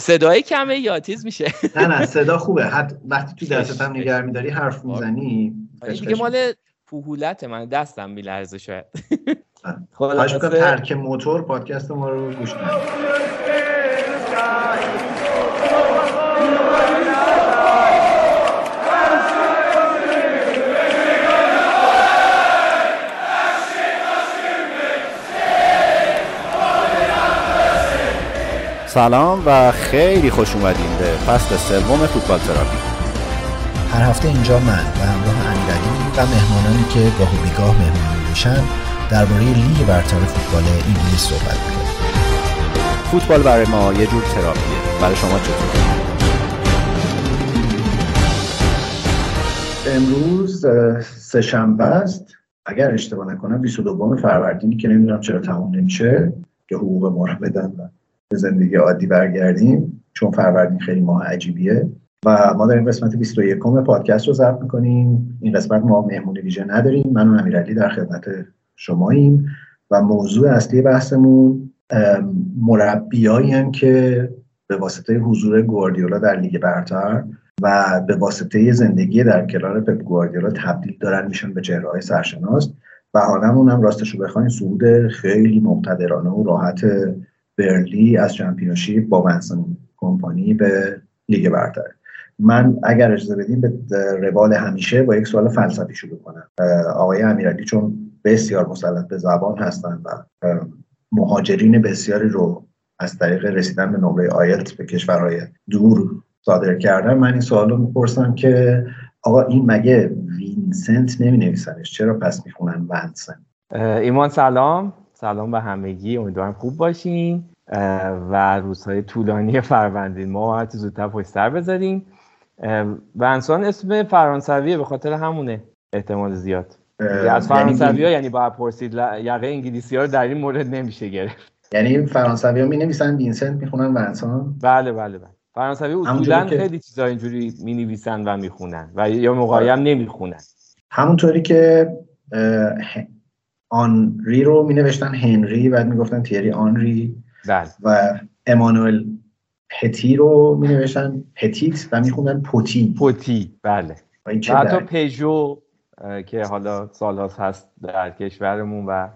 صدای کمه یا تیز میشه؟ نه صدا خوبه. حد وقتی تو دستت هم نگه می‌داری حرف می‌زنی دیگه مال پوهولت من دستم می‌لرزه شاید. خواهش می‌کنم ترک موتور پادکست ما رو گوش کنید. سلام و خیلی خوش اومدین به فصل سوم فوتبال تراپی. هر هفته اینجا من و همراه امیرعلی و مهمانانی که گاه و بیگاه مهمان میشن درباره لیگ برتر فوتبال انگلیس صحبت می‌کنیم. فوتبال برای ما یه جور تراپیه. برای شما چطوره؟ امروز سه شنبه است. اگر اشتباه نکنم 22 فروردینی که نمیدونم چرا تمام نمیشه که حقوق ما رو بدن و به زندگی عادی برگردیم، چون فروردین خیلی ماه عجیبیه و ما داریم قسمت 21 پادکست رو ضبط می‌کنیم. این قسمت ما مهمون ویژه نداریم، من و امیرعلی در خدمت شماییم و موضوع اصلی بحثمون مربیایی هستند که به واسطه حضور گواردیولا در لیگ برتر و به واسطه زندگی در کنار پپ گواردیولا تبدیل دارن میشن به چهره‌های سرشناس و حالمون هم راستش رو بخواید صعود خیلی مقتدرانه و راحت برلی از چمپیونشیپ با منسون کمپانی به لیگ برتر. من اگر اجازه بدیم به روال همیشه با یک سوال فلسفی شروع کنم. آقای امیرعلی چون بسیار مسلط به زبان هستند و مهاجرین بسیاری رو از طریق رسیدن به نمره آیلتس به کشورهای دور صادر کردن، من این سوال رو میپرسم که آقا این مگه وینسنت نمینویسنش، چرا پس میخونن ونسنت؟ ایمان سلام به همگی، امیدوارم خوب باشین و روزهای طولانی فروردین ما هرچی زودتر پشت سر بذاریم. ونسان اسم فرانسویه، به خاطر همونه احتمال زیاد. از فرانسوی‌ها یعنی باید پرسید، یقه انگلیسی‌ها رو در این مورد نمیشه گرفت. یعنی فرانسوی‌ها می‌نویسن وینسنت، می‌خونن ونسان. بله. فرانسوی‌ها اصولاً خیلی چیزا اینجوری می‌نویسن و می‌خونن و یا موقعی هم نمی‌خونن. همونطوری که آنری رو می نوشتن هنری، بعد می گفتن تیری آنری دل. و امانوئل پتی رو می نوشتن پتیت و می خوندن پوتی. بله. و حتی پژو که حالا سال‌هاست هست در کشورمون و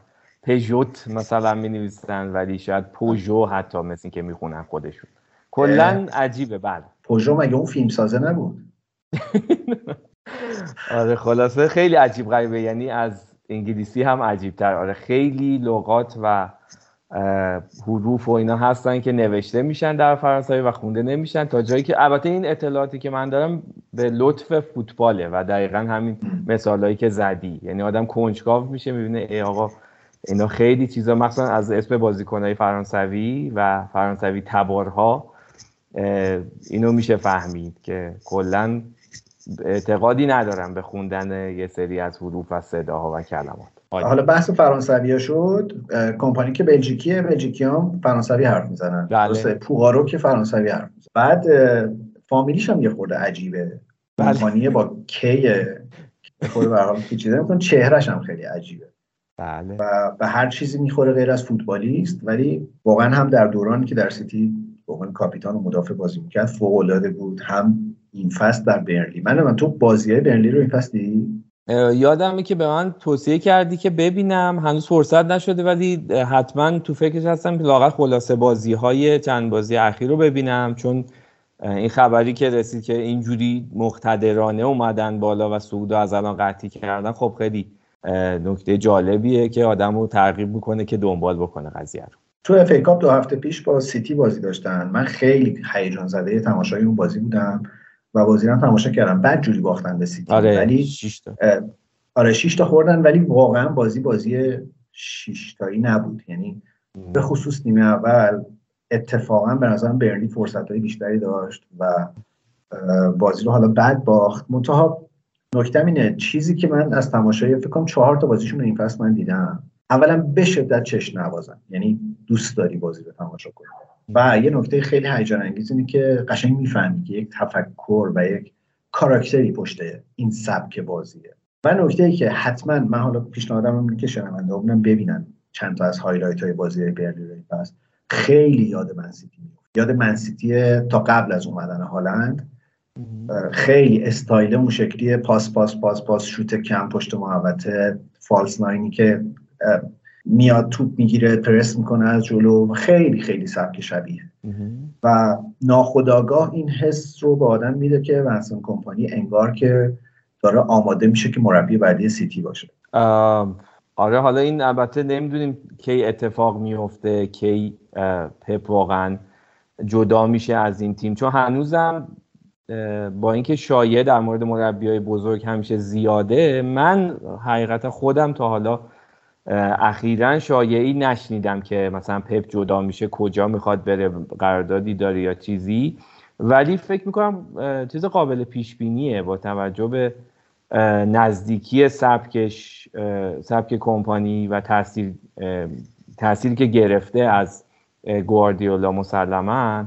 پژوت مثلا می نویسن، ولی شاید پوژو حتی مثل که می خونن خودشون. کلن عجیبه. بله. پوژو مگه اون فیلم سازه نبود؟ آره خلاصه خیلی عجیب غریبه، یعنی از انگلیسی هم عجیب‌تر. آره خیلی لغات و حروف و اینا هستن که نوشته میشن در فرانسوی و خونده نمیشن تا جایی که البته این اطلاعاتی که من دارم به لطف فوتباله و دقیقاً همین مثالایی که زدی، یعنی آدم کنجکاو میشه میبینه ای آقا اینا خیلی چیزا مثلا از اسم بازیکن‌های فرانسوی و فرانسوی تبارها اینو میشه فهمید که کلاً اعتقادی ندارم به خوندن یه سری از حروف و صداها و کلمات. حالا بحث فرانسوی ها شد. کمپانی که بلژیکیه، بلژیکی هم فرانسوی حرف میزنن. درسته. پوغارو که فرانسوی حرف میزنن. بعد فامیلیش هم یه خورده عجیبه. کمپانی با کیه. خود برحال پیچیده میکنه. چهرش هم خیلی عجیبه. بله. و به هر چیزی میخوره غیر از فوتبالیست، ولی واقعا هم در دورانی که در سیتی به عنوان کاپیتان و مدافع بازی میکرد فوق العاده بود. هم این فصل در برنلی من تو بازیای برنلی رو این فصل دیدی؟ یادمه که به من توصیه کردی که ببینم، هنوز فرصت نشده ولی حتما تو فکرش هستم که لااقل خلاصه بازی‌های چند بازی اخیر رو ببینم، چون این خبری که رسید که اینجوری مقتدرانه اومدن بالا و صعود از الان قطعی کردن، خب خیلی نکته جالبیه که آدمو ترغیب میکنه که دنبال بکنه قضیه رو. تو اف ای کاپ 2 هفته پیش با سیتی بازی داشتن، من خیلی هیجان زده تماشای اون بازی بودم و بازی رو تماشا کردم. بعد جوری باختن به سیتی. ولی 6 تا خوردن، ولی واقعا بازی 6 تایی نبود. یعنی به خصوص نیمه اول اتفاقا به نظرم برنلی فرصت‌های بیشتری داشت و بازی رو حالا بعد باخت. منتهی نکته اینه، چیزی که من از تماشای فکر کنم 4 تا بازیشون رو این فصل من دیدم، اولا به شدت چشم نوازن، یعنی دوست داری بازی رو تماشا کنی و یه نکته خیلی هیجان انگیز اینه که قشنگ میفهمی که یک تفکر و یک کاراکتری پشت این سبک بازیه. و نکته ای که حتما من حالا پیشنهادم اینه که شنونده اونم ببینن چند تا از هایلایت های بازی برنلی رو، خیلی یاد من سیتی میفته. یاد منسیتی تا قبل از اومدن هالند خیلی استایل اون شکلی پاس پاس پاس پاس شوت کم پشت محوطه، فالس ناینی که میاد توپ میگیره پرس میکنه از جلو، خیلی خیلی سبک شبیه و ناخودآگاه این حس رو به آدم میده که ونسن کمپانی انگار که داره آماده میشه که مربی بعدی سیتی باشه. آره حالا این البته نمیدونیم کی اتفاق میفته، کی پپ واقعا جدا میشه از این تیم، چون هنوزم با اینکه شایعه در مورد مربیای بزرگ همیشه زیاده، من حقیقتا خودم تا حالا اخیراً شایعی نشنیدم که مثلا پپ جدا میشه، کجا میخواد بره، قراردادی داره یا چیزی، ولی فکر میکنم چیز قابل پیش بینیه با توجه به نزدیکی سبک کمپانی و تأثیری که گرفته از گواردیولا مسلماً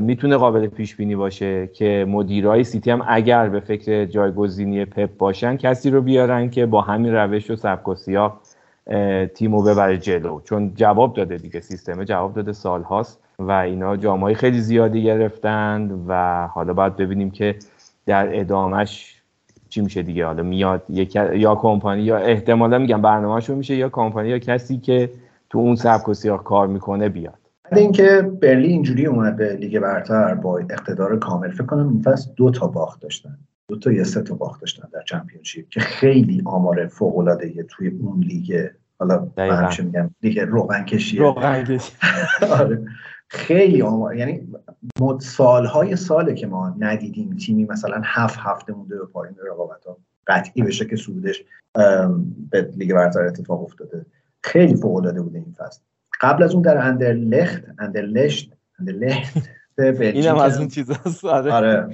میتونه قابل پیش بینی باشه که مدیرای سیتی هم اگر به فکر جایگزینی پپ باشن کسی رو بیارن که با همین روش و سبک و سیاق تیمو ببره جلو، چون جواب داده دیگه، سیستم جواب داده سالهاست و اینا جام‌های خیلی زیادی گرفتند و حالا باید ببینیم که در ادامش چی میشه دیگه. حالا میاد یا کمپانی یا احتمالا میگم برنامه‌شو میشه یا کمپانی یا کسی که تو اون سبک و سیاق کار میکنه بیاد. اینکه برلی اینجوری اومد به لیگ برتر با اقتدار کامل، فکر کنم این فصل 2 تا باخت داشتن، 2 تا یا 3 تا باخت داشتن در چمپیونشیپ که خیلی آمار فوق العاده توی اون لیگ، حالا من همیشه میگم لیگ روغن کشی آره خیلی آمار، یعنی سالهای ساله که ما ندیدیم تیمی مثلا 7 هفته مونده به پایان رقابت‌ها قطعی بشه که صعودش به لیگ برتر اتفاق افتاده. خیلی فوق العاده بوده این فصل. قبل از اون در اندرلخت اینم از اون چیزاست. آره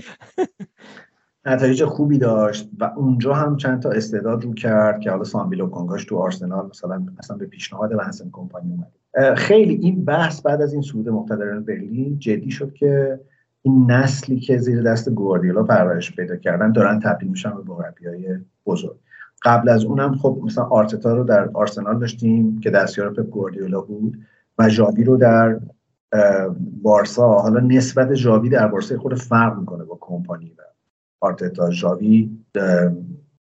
نتایج خوبی داشت و اونجا هم چند تا استعداد رو کرد که حالا سامبیلو کانگاش تو آرسنال مثلا اصلا به پیشنهاد ونسن کمپانی اومد. خیلی این بحث بعد از این صعود مقتدران برلی جدی شد که این نسلی که زیر دست گواردیولا پرورش پیدا کردن دارن تبدیل میشن به مربیای بزرگ. قبل از اونم خب مثلا آرتتا رو در آرسنال داشتیم که دستیار پپ گواردیولا بود و ژاوی رو در بارسا. حالا نسبت ژاوی در بارسا خود فرق میکنه با کمپانی و آرتتا. ژاوی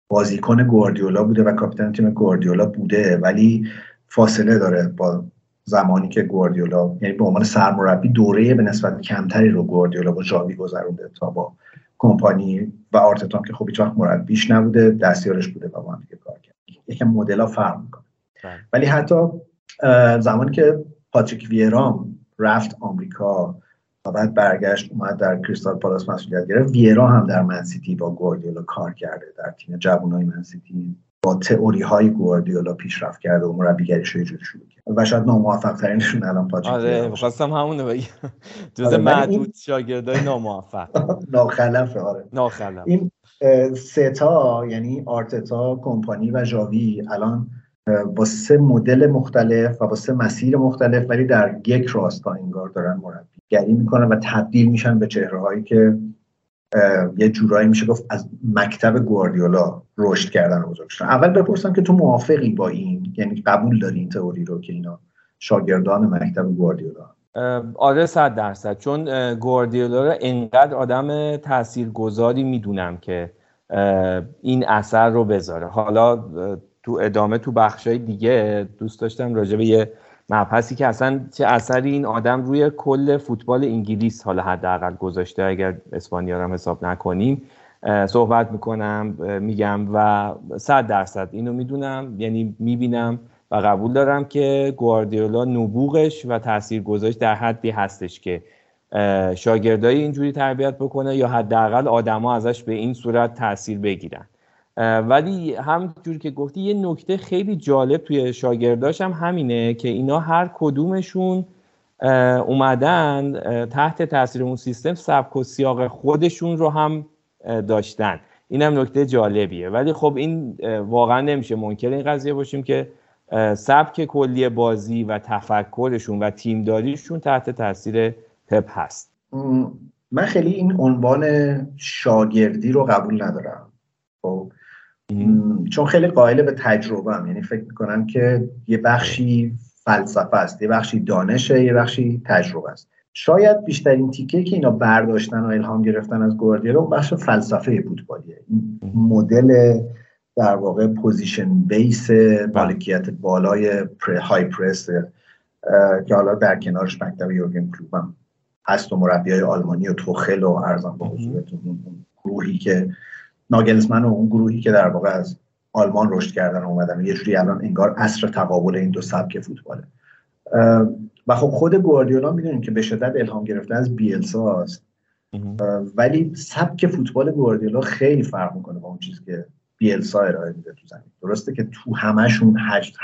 بازیکن گواردیولا بوده و کاپیتان تیم گواردیولا بوده، ولی فاصله داره با زمانی که گواردیولا، یعنی به عنوان سرمربی دوره به نسبت کمتری رو گواردیولا با ژاوی گذرونده تا با کمپانی و آرتتا که خب هیچ وقت مربیش نبوده، دستیارش بوده و با هم دیگه کار کرد. یکم مدل‌ها فرق می‌کنه. ولی حتی زمانی که پاتریک ویرام رفت آمریکا و بعد برگشت اومد در کریستال پالاس مسئولیت گرفت، ویرا هم در منسیتی با گواردیولا کار کرده، در تیم جوانای منسیتی با تئوری‌های گواردیولا پیشرفت کرده و مربیگریش رو یه جور شروع کرد و شاید ناموفق ترینشون الان پاتریک ویرا. آره می‌خواستم همونو بگم، جزء معدود شاگردای ناموفق ناخلفه. آره ناخلف. این 3 تا یعنی آرتتا، کمپانی و ژاوی الان با 3 مدل مختلف و با 3 مسیر مختلف ولی در یک راستا انگار دارن مربیگری میکنن و تبدیل میشن به چهره‌هایی که یه جورایی میشه گفت از مکتب گواردیولا رشد کردن و بزرگ شدن. اول بپرسم که تو موافقی با این، یعنی قبول داری این تئوری رو که اینا شاگردان مکتب گواردیولا؟ آره 100%، چون گواردیولا رو انقدر آدم تاثیرگذاری میدونم که این اثر رو بذاره. حالا تو ادامه تو بخشای دیگه دوست داشتم راجع به یه مبحثی که اصلا چه اثری این آدم روی کل فوتبال انگلیس حالا حداقل گذاشته، اگر اسپانیا رو هم حساب نکنیم، صحبت میکنم میگم و 100% اینو میدونم، یعنی میبینم و قبول دارم که گواردیولا نبوغش و تاثیرگذاریش در حدی هستش که شاگردای اینجوری تربیت بکنه یا حداقل آدما ازش به این صورت تاثیر بگیرن. ولی همونجور که گفتی یه نکته خیلی جالب توی شاگرداش هم همینه که اینا هر کدومشون اومدن تحت تاثیر اون سیستم سبک و سیاق خودشون رو هم داشتن. این هم نکته جالبیه. ولی خب این واقعا نمیشه منکر این قضیه باشیم که سبک کلی بازی و تفکرشون و تیمداریشون تحت تاثیر پپ هست. من خیلی این عنوان شاگردی رو قبول ندارم چون خیلی قائل به تجربه هم، یعنی فکر میکنم که یه بخشی فلسفه است، یه بخشی دانشه، یه بخشی تجربه است. شاید بیشترین تیکه که اینا برداشتن و الهام گرفتن از گواردیولا بخش فلسفه فوتبالیه، این مدل در واقع پوزیشن بیس، مالکیت بالای های پرس که حالا در کنارش مکتب یورگن کلوپ هم هست و مربیای آلمانی و توخل و ارزان با حضورتون اون گروهی که ناگلزمن و اون گروهی که در واقع از آلمان رشد کردن و اومدن، یه جوری الان انگار عصر تقابل این دو سبک فوتباله. و خب خود گواردیولا میدونیم که به شدت الهام گرفته از بیلسا است، ولی سبک فوتبال گواردیولا خیلی فرق میکنه با اون چیزی که بیلسا ارائه میده تو زمین. درسته که تو همشون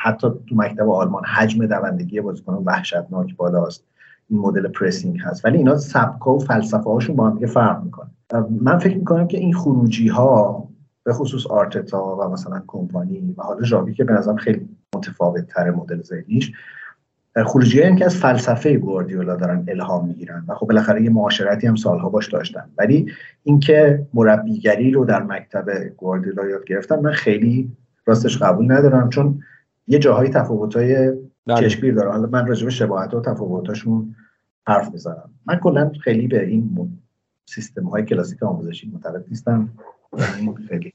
حتی تو مکتب آلمان حجم دوندگی بازیکنان وحشتناک بالاست، این مدل پرسینگ هست، ولی اینا سبکا و فلسفه هاشون با هم دیگه فرق میکنه. من فکر میکنم که این خروجی ها به خصوص آرتتا و مثلا کمپانی و حالا ژاوی که به نظرم خیلی متفاوت تر مدل ذهنیش، خروجی هایی که از فلسفه گواردیولا دارن الهام میگیرن و خب بالاخره یه معاشرتی هم سالها باش داشتن، ولی اینکه مربیگری رو در مکتب گواردیولا یاد گرفتن من خیلی راستش قبول ندارم، چون یه جاهای تفاوت‌های چشمگیر داره. حالا من راجع به شباهت‌ها و تفاوت‌هاشون حرف میزنم. من کلاً خیلی به این سیستم‌های کلاسیک آموزشی معتقد نیستم. خیلی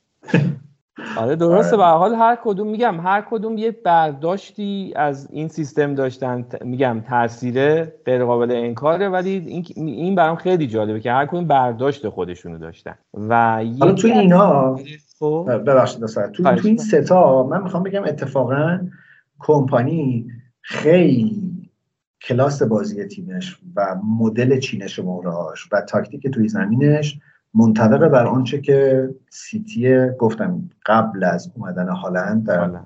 آره درسته. به هر حال هر کدوم میگم هر کدوم یه برداشتی از این سیستم داشتن، میگم تاثیر غیر قابل انکاره، ولی این برام خیلی جالبه که هر کدوم برداشت خودشونو داشتن. و حالا تو اینا ببخشید تو این سه تا من میخوام بگم اتفاقا کمپانی خیلی کلاس بازی تیمش و مدل چینش و مهرهاش و تاکتیک توی زمینش منطبقه بر آنچه که سیتی گفتم قبل از اومدن هالند در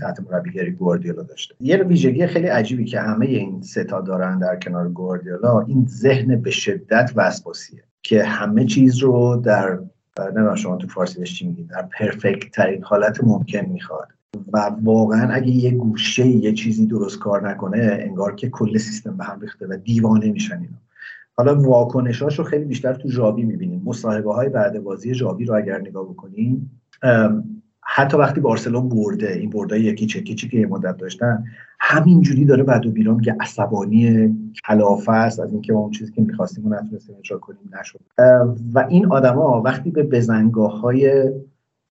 تحت مربیگری گواردیولا داشته. یه ویژگی خیلی عجیبی که همه این ستا دارن در کنار گواردیولا، این ذهن به شدت وسواسیه که همه چیز رو در نمیدونم شما تو فارسیش چی میگید، در پرفکت ترین حالت ممکن میخواد و واقعا اگه یه گوشه یه چیزی درست کار نکنه انگار که کل سیستم به هم ریخته و دیوانه میشن اینا. حالا واکنشاش رو خیلی بیشتر تو ژاوی می‌بینیم. مصاحبه‌های بعد بازی ژاوی رو اگر نگاه بکنیم، حتی وقتی بارسلون برده، این بردای یکی چکی که یه مدت داشتن، همینجوری داره بعد و بیرام که عصبانی کلافه است از اینکه ما اون چیزی که می‌خواستیم اون نتونستیم اجرا کنیم نشد. و این آدما وقتی به بزنگاه‌های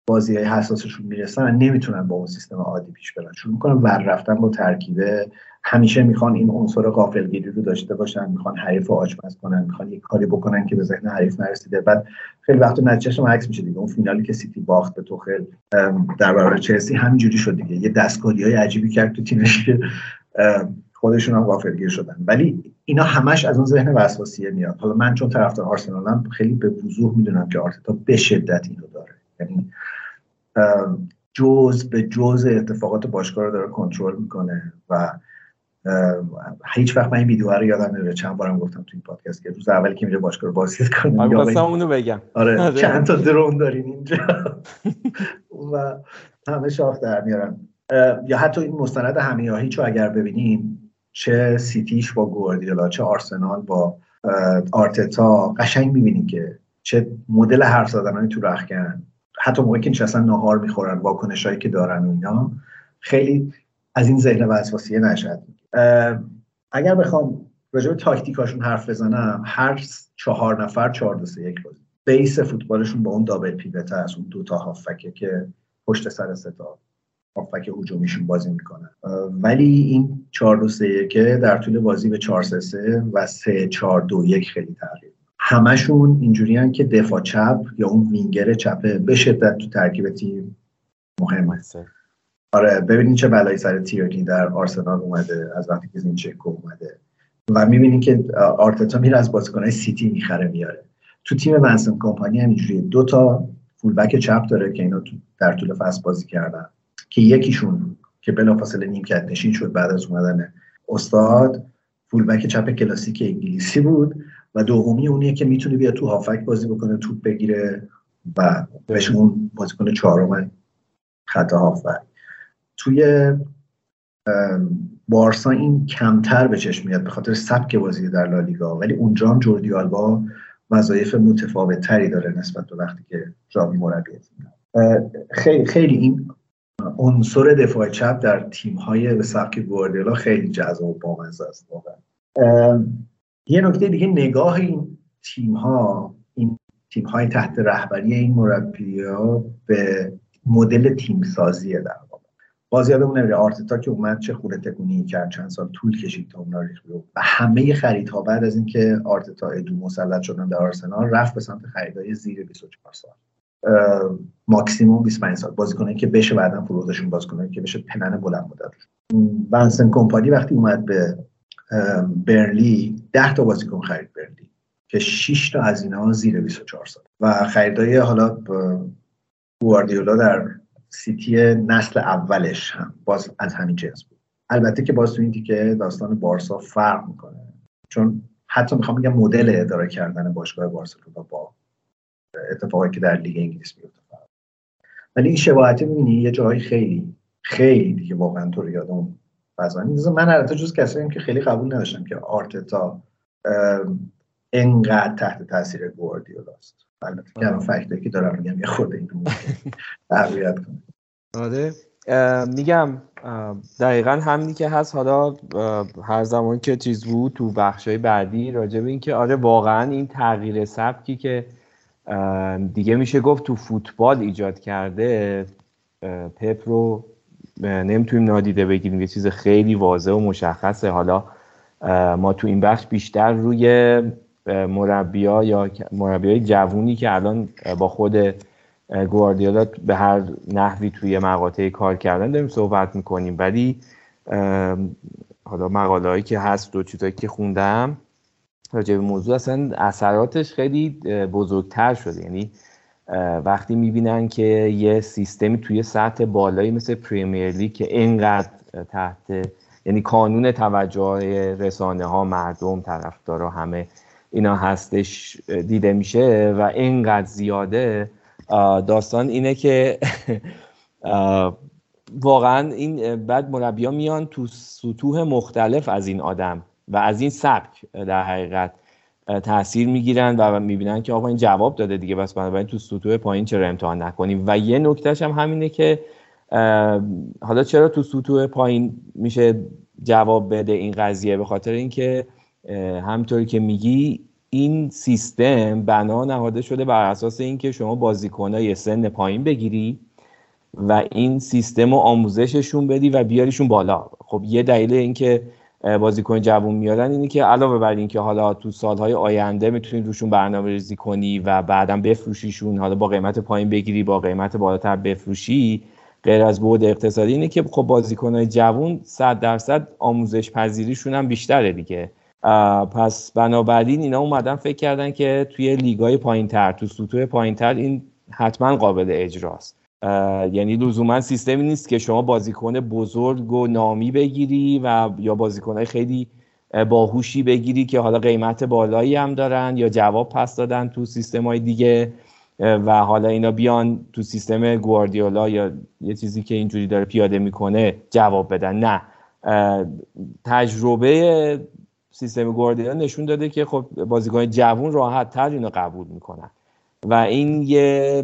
بازی‌های حساسشون میرسن نمیتونن با اون سیستم عادی پیش برن، شروع می‌کنن ور رفتن با ترکیبه، همیشه میخوان این عنصر غافلگیری رو داشته باشن، میخوان حریف رو آچمز کنن، میخوان یک کاری بکنن که به ذهن حریف نرسیده. بعد خیلی وقت نتیجهش هم عکس میشه دیگه. اون فینالی که سیتی باخت به توخل در برابر چلسی همینجوری شد دیگه، یه دستکاری‌های عجیبی کرد تو تیمش که خودشون هم غافلگیر شدن، ولی اینا همش از اون ذهن وسواسیه میاد. حالا من چون طرفدار آرسنالم خیلی به وضوح میدونم که آرتتا به شدت اینو داره، یعنی جزء به جزء اتفاقات باشگاه رو داره کنترل میکنه. و هیچ وقت من این ویدیو رو یادم نمیره، چند بارم گفتم تو این پادکست که روز اولی که میره باشگاه بازدید کنه اونو بگم آره چند تا درون دارین اینجا و همه شاخ در میارن. یا حتی این مستند همیاهی چو اگر ببینیم، چه سیتیش با گواردیولا چه آرسنال با آرتتا، قشنگ میبینیم که چه مدل حرف زدنای تو رختکن، حتی موقعی که نشستن ناهار میخورن، واکنشایی که دارن و اینا خیلی از این ذهن وسواسیه نشد. اگر بخوام راجع به تاکتیکاشون حرف بزنم، هر 4 نفر 4-2-3-1 بازی، بیس فوتبالشون با اون دابل پیوت است، اون 2 تا هافبک که پشت سر 3 تا هافبک هجومیشون بازی میکنن، ولی این 4-2-3-1 در طول بازی به 4-3-3 و 3-4-2-1 خیلی تغییر. همشون اینجوریان که دفاع چپ یا اون وینگر چپه به شدت تو ترکیب تیم مهم است. آره ببینید چه بلایی سر تیاری در آرسنال اومده از وقتی که زینچکو اومده و میبینید که آرتتا میره از بازیکن‌های سیتی میخره میاره. تو تیم منسن کمپانی هم اینجوریه، 2 تا فولبک چپ داره که اینا در طول فصل بازی کردن، که یکیشون که بلافاصله نیمکت نشین شد بعد از اومدن استاد، فولبک چپ کلاسیک انگلیسی بود، و دومی اونیه که میتونه بیاد تو هافک بازی بکنه، توپ بگیره و بهش اون بازیکن چهارم خط هافک. توی بارسا این کمتر به چشم میاد به خاطر سبک بازی در لالیگا، ولی اونجا هم جوردی آلبا وظایف متفاوت تری داره نسبت به وقتی که ژاوی مربیه. خیلی این عنصر دفاع چپ در تیم‌های به سبک گواردیولا خیلی جذاب و بامزه است واقعا. یه نکته دیگه، نگاه این تیم‌ها، این تیم‌های تحت رهبری این مربی‌ها به مدل تیم‌سازیه در واقع. باز یادمون نمیره آرتتا که اومد چه خوره تکونی کرد، چند سال طول کشید تا اونا ریخت و همه خریدها بعد از اینکه آرتتا ادو مسلط شدن در آرسنال رفت به سمت خریدای زیر 24 سال، ماکسیموم 25 سال، بازیکنایی که بشه بعدن فروختشون، بازیکنایی که بشه پنن بلند مدت. ونسن کمپانی وقتی اومد به برلی 10 تا بازیکن خرید برلی که 6 تا از اینا زیر 24 سال و خریدای حالا گواردیولا در سیتی نسل اولش هم باز از همین جنس بود. البته که باز تو این تیکه داستان بارسا فرق میکنه، چون حتی میخوام بگم مدل اداره کردن باشگاه بارسلونا با اتفاقی که در لیگ انگلیس میفته فرق، ولی این شباهت میبینی یه جایی خیلی خیلی دیگه واقعا تو یادم فضا. من البته جز کساییم که خیلی قبول نداشتم که آرتتا انقدر تحت تاثیر گواردیولاست. البته که الان فکتایی که دارم میگم یه خورده این رو تغییرات کنه. آره میگم دقیقاً همینی که هست. حالا هر زمان که چیز بود تو بخشای بعدی راجع به این که آره واقعاً این تغییر سبکی که دیگه میشه گفت تو فوتبال ایجاد کرده پپ رو نمیتونیم نادیده بگیریم، یه چیز خیلی واضح و مشخصه. حالا ما تو این بخش بیشتر روی مربی‌ها یا مربی‌های جوونی که الان با خود گواردیولا به هر نحوی توی مقاطع کار کردن داریم صحبت میکنیم، ولی حالا مقاله‌ای که هست و چیزایی که خوندم راجع به موضوع اصلا اثراتش خیلی بزرگتر شده. یعنی وقتی میبینن که یه سیستمی توی سطح بالایی مثل پریمیر لیگ که اینقدر تحت یعنی کانون توجه رسانه ها، مردم، طرفدارا، همه اینا هستش دیده میشه و اینقدر زیاده، داستان اینه که واقعا این بعد مربی‌ها میان تو سطوح مختلف از این آدم و از این سبک در حقیقت تأثیر میگیرن و میبینن که آقا این جواب داده دیگه، بس بنابراین تو سطوح پایین چرا امتحان نکنیم. و یه نکتهش هم همینه که حالا چرا تو سطوح پایین میشه جواب بده این قضیه، به خاطر اینکه همطوری که میگی این سیستم بنا نهاده شده بر اساس اینکه شما بازیکنای سن پایین بگیری و این سیستم رو آموزششون بدی و بیاریشون بالا. خب یه دلیل اینکه بازیکن جوون میارن اینه که علاوه بر اینکه حالا تو سالهای آینده میتونی روشون برنامه‌ریزی کنی و بعداً بفروشیشون، حالا با قیمت پایین بگیری با قیمت بالاتر بفروشی، غیر از بعد اقتصادی اینه که خب بازیکن‌های جوون 100% آموزش پذیریشون هم بیشتره دیگه. پس بنابراین اینا اومدن فکر کردن که توی لیگ‌های پایین‌تر، تو سطوح پایین‌تر این حتما قابل اجراست. یعنی لزوما سیستمی نیست که شما بازیکن بزرگ و نامی بگیری و یا بازیکنای خیلی باهوشی بگیری که حالا قیمت بالایی هم دارن یا جواب پس دادن تو سیستم‌های دیگه و حالا اینا بیان تو سیستم گواردیولا یا یه چیزی که اینجوری داره پیاده میکنه جواب بدن. نه، تجربه سیستم گواردیولا نشون داده که خب بازیکن جوان راحت‌تر اینو قبول میکنن و این یه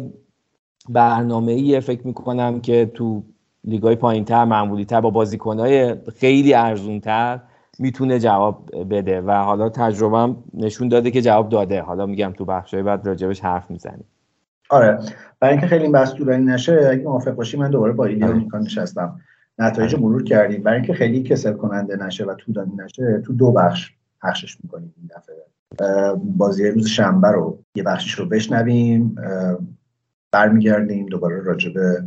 برنامه‌ایه فکر میکنم که تو لیگ‌های پایین‌تر معمولی‌تر با بازیکن‌های خیلی ارزون‌تر میتونه جواب بده و حالا تجربه‌ام نشون داده که جواب داده. حالا میگم تو بخشای بعد راجبش حرف میزنیم. آره، برای اینکه خیلی این بحث طولانی نشه اگه موافق باشی من دوباره با ایلیا میکان نشستم نتایج مرور کردیم، برای اینکه خیلی کسل کننده نشه و طولانی نشه تو دو بخش پخشش می‌کنیم. این دفعه بازی روز شنبه رو یه بخشش رو بشنویم، برمیگردیم دوباره راجع به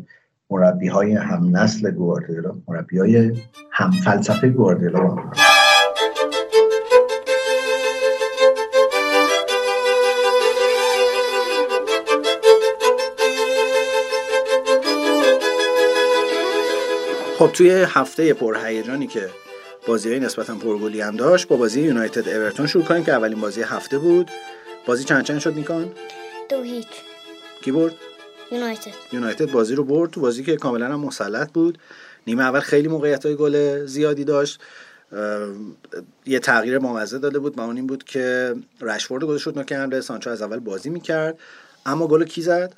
مربی‌های هم نسل گواردیولا، مربی‌های هم فلسفه گواردیولا. خب توی هفته پرهیجانی که بازی‌های نسبتاً پرگلی هم داشت، با بازی یونایتد اورتون شروع کنیم که اولین بازی هفته بود. بازی چند شد نیکان؟ 2-0. کی برد؟ یونایتد بازی رو برد. تو بازی که کاملا هم مسلط بود، نیمه اول خیلی موقعیت‌های گل زیادی داشت. یه تغییر بامزه داده بود و اون این بود که رشفورد گذاشت نوکمره، سانچو از اول بازی میکرد. اما گل کی زد؟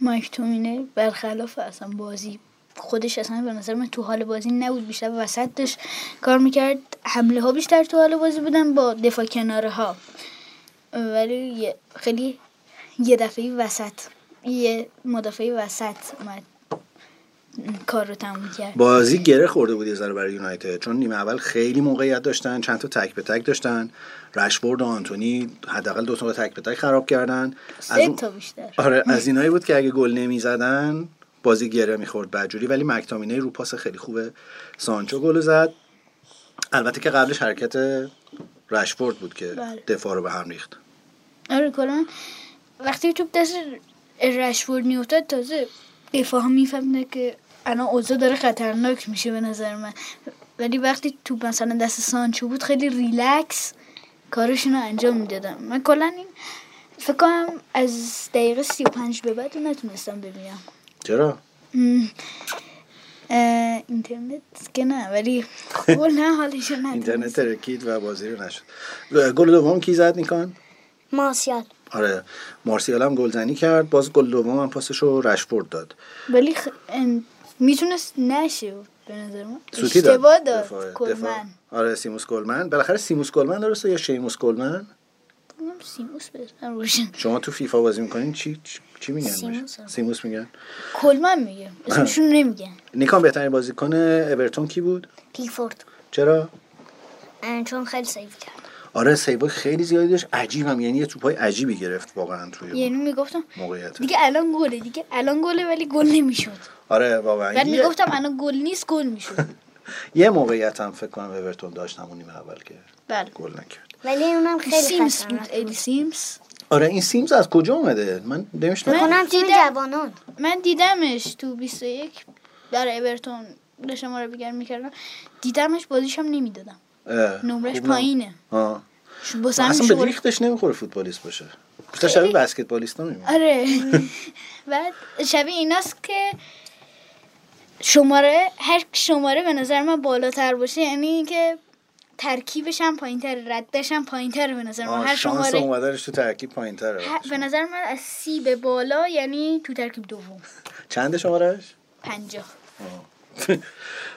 مایک تومینه. برخلاف اصلا بازی خودش، اصلا به نظر من تو حال بازی نبود، بیشتر وسطش کار میکرد. حمله ها بیشتر تو حال بازی بودن با دفاع کناره ها، ولی خیلی یه دفعه وسط، یه مدافعی وسط اومد کار رو تموم کرد. بازی گره خورده بود یه ذره برای یونایتد، چون نیمه اول خیلی موقعیت داشتن، چند تا تک به تک داشتن، رشفورد و آنتونی حداقل دو تا تک به تک خراب کردن، سه تا بیشتر. آره از اینایی بود که اگه گل نمیزدن بازی گره میخورد بدجوری، ولی مک‌تامینی رو پاس خیلی خوبه سانچو گل زد. البته که قبلش حرکت رشفورد بود که بله. دفاع رو به هم ریخت. آره کلا وقتی توپ دست رشفورد نیفتاد تازه دفاع هم میفهمه که الان اوضاع داره خطرناک میشه به نظر من، ولی وقتی توپ مثلا دست سانچو بود خیلی ریلکس کارشون رو انجام میدادم. من کلا این فکر کنم از دقیقه 35 به بعد نتونستم ببینم. چرا؟ اینترنت که نه، ولی گل نه حالش نه، اینترنت رکید و بازی رو نشد. گل دوم کی زد نیکان؟ مارسیال. آره مارسیال هم گلزنی کرد، باز گل دوم هم پاسشو رشفورد داد، ولی میتونست نشه به نظر من. اشتباه داد کلمن. آره سیموس کلمن، بالاخره سیموس کلمن درسته یا شیموس کلمن؟ سیموس بزن روشن. شما تو فیفا بازی میکنین چی میگن؟ سیموس میگن، کلمن میگن، اسمشون نمیگن. نیکان بهترین بازیکن اورتون کی بود؟ پیکفورد. چرا؟ چون خیلی سیو کرد. آره سیو خیلی زیادی داشت، عجیبم، یعنی یه توپای عجیبی گرفت واقعا توی، یعنی میگفتم دیگه الان گله ولی گل نمیشد. آره واقعا بعد میگفتم الان گل نیست، گل میشد. یه موقعیت هم فکر کنم اورتون داشت همون نیمه اول که گل نکرد، ولی اونم خیلی سیمس. آره این سیمز از کجا اومده؟ من نمی‌شناسم. من تیم جوانان من دیدمش تو 21 در اورتون داشتم ما رو بیگرد می‌کردم، دیدمش بازیش هم نمی‌دادم، نمرش پایینه. آه اصلا به ریختش نمیخوره فوتبالیست باشه، بیشتر شبیه بسکتبالیست نمیمونه. آره بعد شبیه ایناست که شماره، هر شماره به نظر من بالاتر باشه، یعنی که ترکیبش هم پایین‌تر، ردش هم پایین‌تر به نظر من. هر شماره شانس اومدنش تو ترکیب پایین‌تره به نظر من، از 30 به بالا یعنی تو ترکیب دوم. چند شمارهش؟ 50.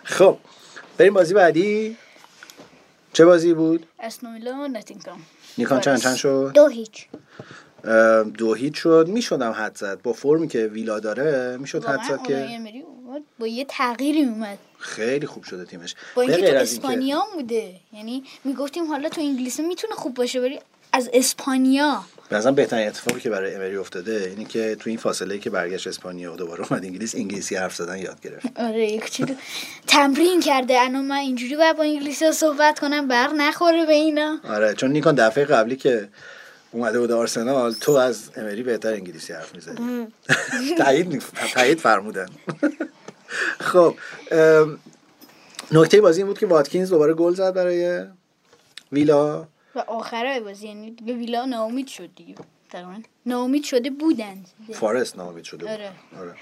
خب بریم بازی بعدی. چه بازی بود؟ اصلا میلان ناتینگهام. نیکان چند شد؟ 2-0. 2-0 شد. میشدم حد زد با فرمی که ویلا داره، میشد حد زد که با یه تغییری اومد. خیلی خوب شده تیمش. به غیر از اسپانیا بوده، یعنی میگفتیم حالا تو انگلیس میتونه خوب باشه، ولی از اسپانیا مثلا بهترین اتفاقی که برای امری افتاده اینی که تو این فاصله‌ای که برگشت اسپانیا و دوباره اومد انگلیس، انگلیسی حرف زدن یاد گرفت. آره یک چیزی تمرین کرده. الان من اینجوری باید با انگلیسی‌ها صحبت کنم بر نخوره به اینا. آره چون نیکان دفعه قبلی که اومده بود آرسنال تو از امری بهتر انگلیسی حرف می‌زدی. تایید فرمودن. خب نکته بازی این بود که واتکینز دوباره گل زد برای ویلا و آخره بازی، یعنی دیگه ویلا ناامید شد دیگه، تقریبا ناامید شده بودن، فارست ناامید شده بود. آره.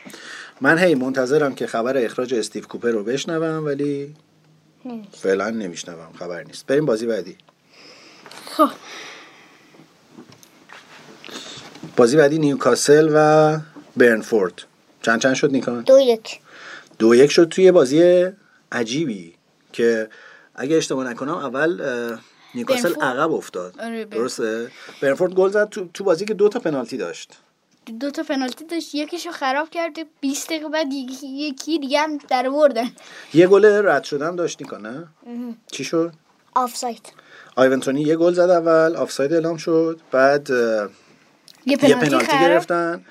من هی منتظرم که خبر اخراج استیو کوپر رو بشنوم، ولی فعلا نمیشنوم، خبر نیست. بریم بازی بعدی. خب بازی بعدی نیوکاسل و برنفورد. چند شد نیکان؟ 2-1 شد توی بازی عجیبی که اگه اشتباه نکنم اول نیوکاسل عقب افتاد. آره درسته. برنفورد گل زد تو بازی که دو تا پنالتی داشت، یکیشو خراب کرد 20 دقیقه بعد یکی دیگه هم در آوردن. یه گل رد شدن داشت نیکانه. چی شد؟ آفساید. آیونتونی یه گل زد اول، آفساید اعلام شد، بعد یه پنالتی گرفتن.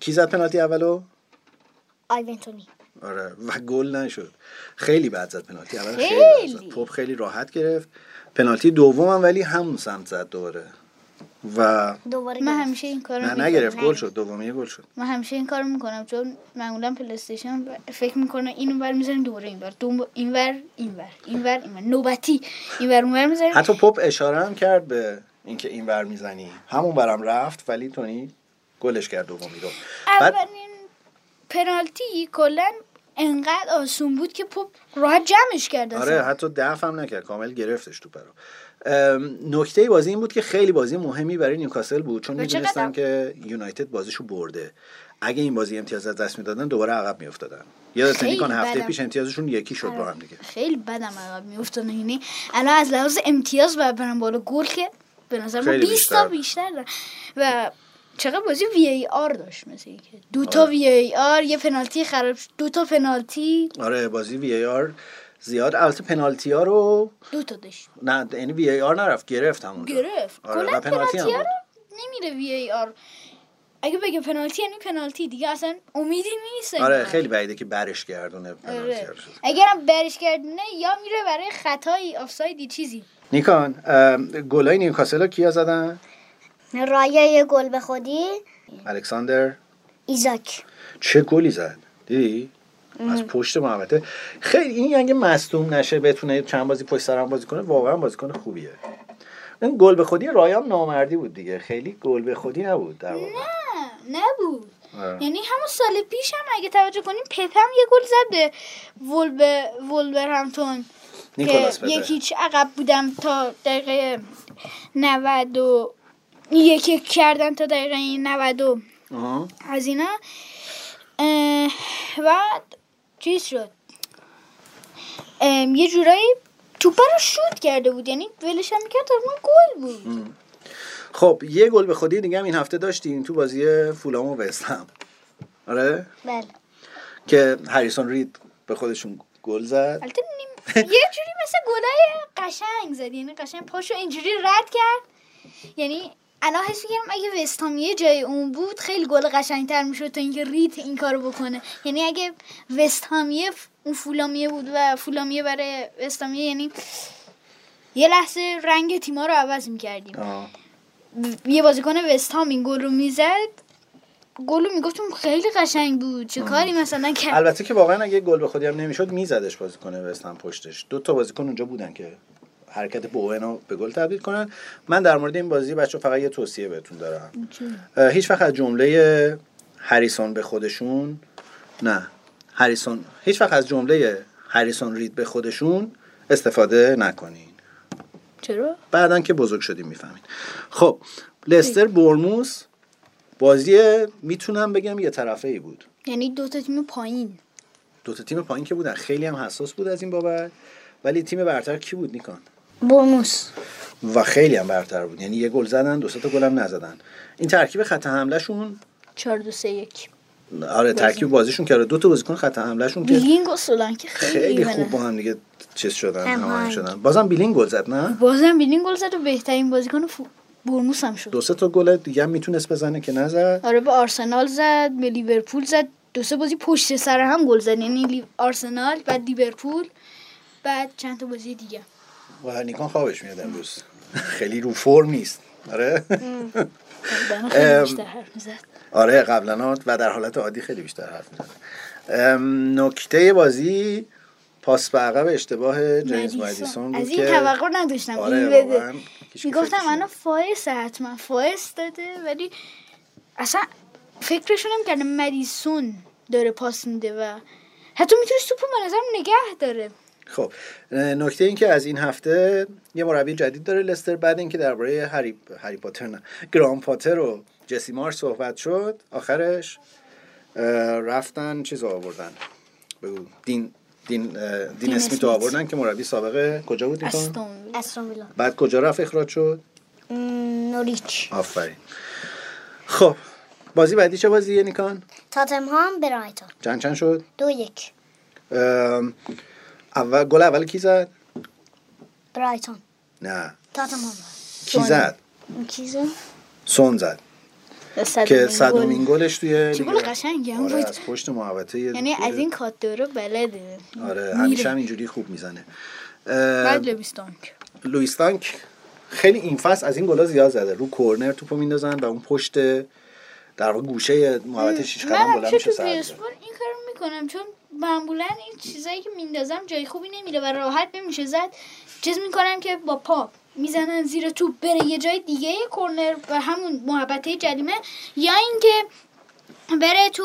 کی زد پنالتی اولو؟ آیونتونی. آره و گل نشد. خیلی بد زد پنالتی اول، خیلی توپ خیلی راحت گرفت. پنالتی دومم هم ولی همون سمت زد دوباره و من همیشه این کارو میکنم. نگرفت، گل شد، دومیه گل شد. من همیشه این کارو میکنم چون معمولا پلی استیشن فکر میکنه اینو ور میذاریم دوباره اینور نوبتی اینور اونور میذاریم. حتی پپ اشاره هم کرد به اینکه اینور میزنی، همون برام رفت ولی تونی گلش کرد دومی رو. بعد پنالتی کلن انقدر آسون بود که پپ راحت جمعش کرد. آره حتی دفع هم نکرد، کامل گرفتش توپ رو. نکته بازی این بود که خیلی بازی مهمی برای نیوکاسل بود، چون می‌دونستن که یونایتد بازیشو برده. اگه این بازی امتیاز از دست میدادن دوباره عقب میافتادن. یادت میاد هفته پیش امتیازشون یکی شد با هم دیگه. خیلی بدم عقب میافتادن. یعنی الان از لحاظ امتیاز بعد برام بالا گل که به نظر من 20 تا بیشتر و چقدر بازی وی ای آر داشت مثل اینکه دو تا وی ای آر یه پنالتی خراب شد دو تا پنالتی. آره بازی وی ای آر زیاد البته پنالتی ها رو دو تا داشت. نه یعنی وی ای آر نرفت گرفت همون گرفت. آره پنالتی ها نمیره وی ای آر. اگه بگه پنالتی یعنی پنالتی دیگه اصلا امیدی نیست. آره خیلی بعیده که برش گردونه پنالتی. آره. اگرم برش گردونه یا میره برای خطای آفساید چیزی. نیکان گلای نیوکاسل کیا زدن؟ رایه گل به خودی الکساندر ایزاک. چه گلی زد دیدی؟ از پشت محوطه. خیلی این اگه مصدوم نشه بتونه چند بازی پشت سر هم بازی کنه واقعا بازیکن خوبیه. این گل به خودی رایام نامردی بود دیگه. خیلی گل به خودی نبود در واقع. نه نبود. یعنی همون سال پیش هم اگه توجه کنیم پپ هم یه گل زد به ولورهمپتون نیکولاس پپ یکیچ عقب بودم تا دقیقه 90 و یکی کردن تا دقیقه 92 از اینا و چیز شد یه جورایی توپه رو شوت کرده بود یعنی ولش هم میکرد تا گل بود. خب یه گل به خودی دیگه هم این هفته داشتیم تو بازی فولام و وستهم. آره؟ بله که هریسون رید به خودشون گل زد. البته یه جوری مثل گلای قشنگ زد یعنی قشنگ پاشو اینجوری رد کرد یعنی الان حس می‌کنم اگه وستام یه جای اون بود خیلی گل قشنگ‌تر می‌شد تا اینکه ریت این کارو بکنه. یعنی اگه وستامیه اون فولامیه بود و فولامیه برای وستامیه یعنی یه لحظه رنگ تیم‌ها رو عوض می‌کردیم. یه بازیکن وستام این گل رو می‌زد گل رو می‌گفتم خیلی قشنگ بود. چه کاری مثلا کرد؟ البته که واقعا اگه گل به خودی هم نمی‌شد می‌زدش بازیکن وستام پشتش. دو تا بازیکن اونجا بودن که حرکت بوئنو به گل تبدیل کنن. من در مورد این بازی بچه فقط یه توصیه بهتون دارم. هیچ وقت از جمله هریسون به خودشون نه هریسون هیچ وقت از جمله هریسون رید به خودشون استفاده نکنین. چرا؟ بعدن که بزرگ شدیم میفهمین. خب لستر بورنموث بازی میتونم بگم یه طرفه ای بود. یعنی دو تا تیم پایین که بودن خیلی هم حساس بود از این بابت. ولی تیم برتر کی بود نیکان؟ بورنموث و خیلی هم برتر بود یعنی یه گل زدن دو تا گل هم نزدن. این ترکیب خط حمله شون 4-2-3-1. آره ترکیب بازیشون که دو تا بازیکن خط حمله شون که بیلینگ و سولانکی خیلی خوب با هم دیگه چیز شدن هماهنگ شدن. بازم بیلینگ گل زد نه؟ بازم بیلینگ گل زد و بهترین بازیکن بورنموث هم شد. دو تا گل دیگه هم میتونست بزنه که نزد. آره به آرسنال زد، به لیورپول زد. دو سه بازی پشت سر هم گل زد یعنی آرسنال بعد لیورپول بعد چند تا بازی دیگه. و نیکان خوابش میاد امروز. خیلی رو فرم نیست. آره. آره قبلا و در حالت عادی خیلی بیشتر حرف میزنه. نکته بازی پاس به عقب اشتباه جیمز مادیسون بود که از این توقع نداشتم این بده. میگفتم منو فایس حتما فایس داده ولی اصلا فکرشون نمی‌کردم مادیسون داره پاس میده و حتی میتونست توپو به نظرم نگه داره. خب نکته این که از این هفته یه مربی جدید داره لستر بعد اینکه درباره هری پاتر نه گرام پاتر و جسی مارش صحبت شد آخرش رفتن چیزو آوردن بگو دین اسمیتو آوردن که مربی سابقه کجا بود نیکان؟ استون ویلا. بعد کجا رفت اخراج شد؟ نوریچ. آفرین. خب بازی بعدی چه بازیه نیکان؟ تاتنهام برایتون. چند شد؟ 2-1. گل اول کی زد؟ برایتون. نه. تاتنهام. کی زد؟ سون زد. که صدومین گلش توی چه گل قشنگی بود. از پشت محوطه یعنی از این کات دورو بلده. آره همیشه هم اینجوری خوب میزنه. بعد لویستانک خیلی این فصل از این گلا زیاد زده. رو کورنر توپو میندازن و اون پشت در واقع گوشه محوطه شیش قدم بلند میشه سر. این کارو میکنم چون معمولا این چیزایی که میندازم جای خوبی نمیره و راحت نمیشه زد. چیز میکنم که با پا میزنن زیر توپ بره یه جای دیگه یه کورنر و همون محبته جریمه یا اینکه بره تو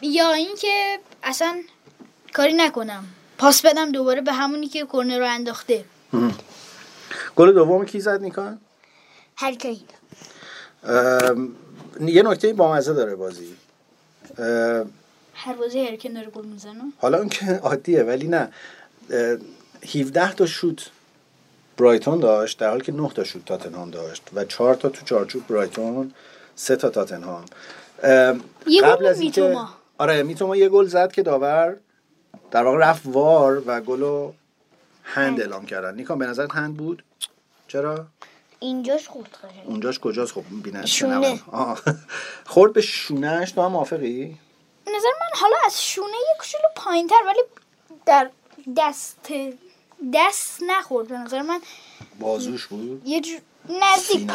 یا اینکه اصلا کاری نکنم پاس بدم دوباره به همونی که کورنر رو انداخته. گل دوم کی زد نیکان؟ هری کین. یه نکته بامزه داره بازی، هر بازی هرکن داره گل میزنه. حالا اون که عادیه، ولی نه، 17 تا شوت برایتون داشت در حالی که 9 تا شوت تاتنهام داشت و 4 تا تو چارچوب برایتون، 3 تا تاتنهام. قبل از اینکه آره میتوما یه گل زد که داور در واقع رفت وار و گلو هند اعلام کردن. نیکان به نظرت هند بود؟ چرا؟ اینجاش خورد خیلی. اونجاش کجاست؟ خب ببینن شونه. خورد به شونهش. تو هم موافقی؟ نظر من حالا از شونه یک کوچولو پایین‌تر، ولی در دست نخورد به نظر من. بازوش بود؟ یه جور نزدیک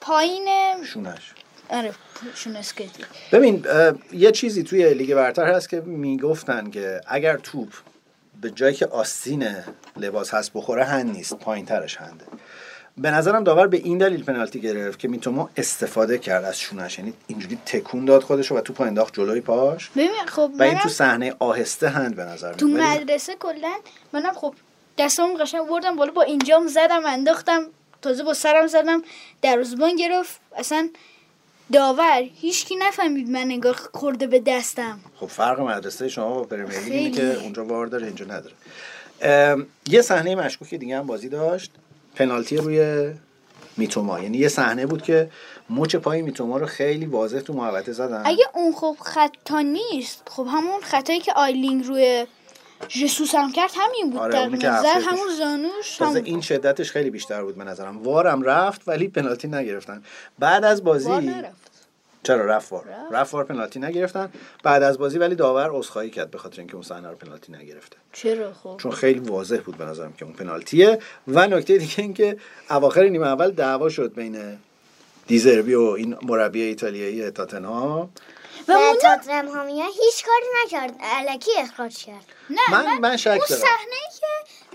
پایین شونهش. آره شونه اسکیتی. ببین یه چیزی توی لیگ برتر هست که میگفتن که اگر توپ به جایی که آستین لباس هست بخوره هند نیست، پایین‌ترش هنده. به نظرم داور به این دلیل پنالتی گرفت که میتوما استفاده کرد از شونش، یعنی اینجوری تکون داد خودش و توپ انداخت جلوی پاش. خب و این تو صحنه آهسته هند به نظر میاد. تو مدرسه کلا منم خب دستم قشنگ بردم بالا، با اینجام زدم انداختم، تازه با سرم زدم دروازه‌بان گرفت. اصلا داور هیچکی نفهمید من انگار خورده به دستم. خب فرق مدرسه شما با پرمیر لیگ اینه که اونجا وار داره اینجا نداره. یه صحنه مشکوکی دیگه هم بازی داشت، پنالتی روی میتوما. یعنی یه صحنه بود که مچ پای میتوما رو خیلی واضح تو محوطه زدن. اگه اون خب خطا نیست، خب همون خطایی که آیلینگ روی جسوس هم کرد همین بود. آره، در نظر همون زانوش هم این شدتش خیلی بیشتر بود به نظرم. وارم رفت ولی پنالتی نگرفتن. بعد از بازی وار نرفت. چرا رفت وار؟ رفت وار، پنالتی نگرفتن. بعد از بازی ولی داور عذرخواهی کرد به خاطر اینکه اون صحنه رو پنالتی نگرفته. چرا خب؟ چون خیلی واضح بود به نظرم که اون پنالتیه. و نکته دیگه این که اواخر نیمه اول دعوا شد بین دیزربی و این مربی ایتالیایی تاتنهام و تاتنهامیا. هیچ کاری نکرد، الکی اخراج کرد. من شک دارم اون صحنه‌ای که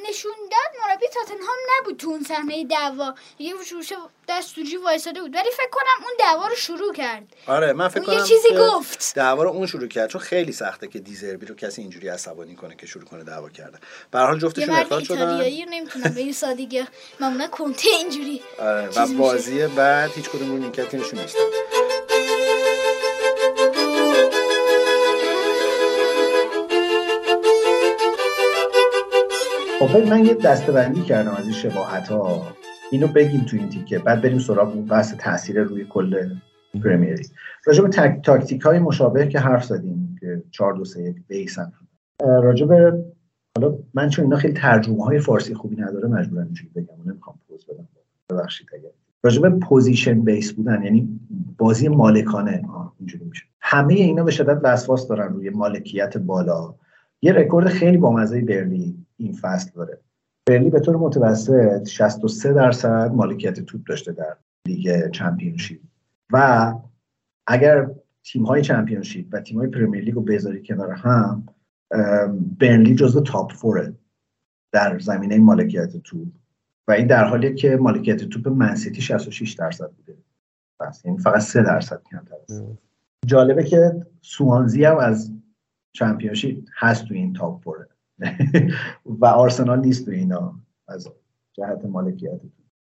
نشون داد مربی تاتنهام نبود تو اون صحنه دعوا، یه وشوشه دستوری وایساده بود، ولی فکر کنم اون دعوا رو شروع کرد. آره من فکر کنم یه چیزی گفت، دعوا رو اون شروع کرد، چون خیلی سخته که دیزربی رو کسی اینجوری عصبانی کنه که شروع کنه دعوا کردن. به هر حال جفتشون اخراج شدن. ایتالیایی نمیتونن به این سادگی معمولا کنته اینجوری. آره و بازی بعد هیچ کدوم رو نیمکت نشون نیست. خب من یه دسته‌بندی کردم از این شباهت‌ها، اینو بگیم تو این تیکه، بعد بریم سراغ اون بحث تاثیر روی کل پرمیر لیگ. راجع به تاکتیک‌های مشابه که حرف زدیم که 4-2-3-1 بیسن، راجع به حالا من چون اینا خیلی ترجمه‌های فارسی خوبی نداره مجبورم اینجوری بگم، نمی‌خوام پوز بدم، ببخشید. اگه راجع به پوزیشن بیس بودن، یعنی بازی مالکانه، اینجوری میشه. همه اینا به شدت وسواس دارن روی مالکیت بالا. یه رکورد خیلی بامزه برلین این فصل داره. برلی به طور متوسط 63% مالکیت توپ داشته در لیگ چمپیونشیپ و اگر تیم‌های چمپیونشیپ و تیم‌های پرمیر لیگ رو بذاری کنار هم، برلی جزو تاپ 4 در زمینه مالکیت توپ و این در حالیه که مالکیت توپ منسیتی 66% بوده. پس این فقط 3% کمتر است. جالبه که سوانزی هم از چمپیونشیپ هست تو این تاپ 4 و آرسنال نیست تو اینا از جهت مالکیت.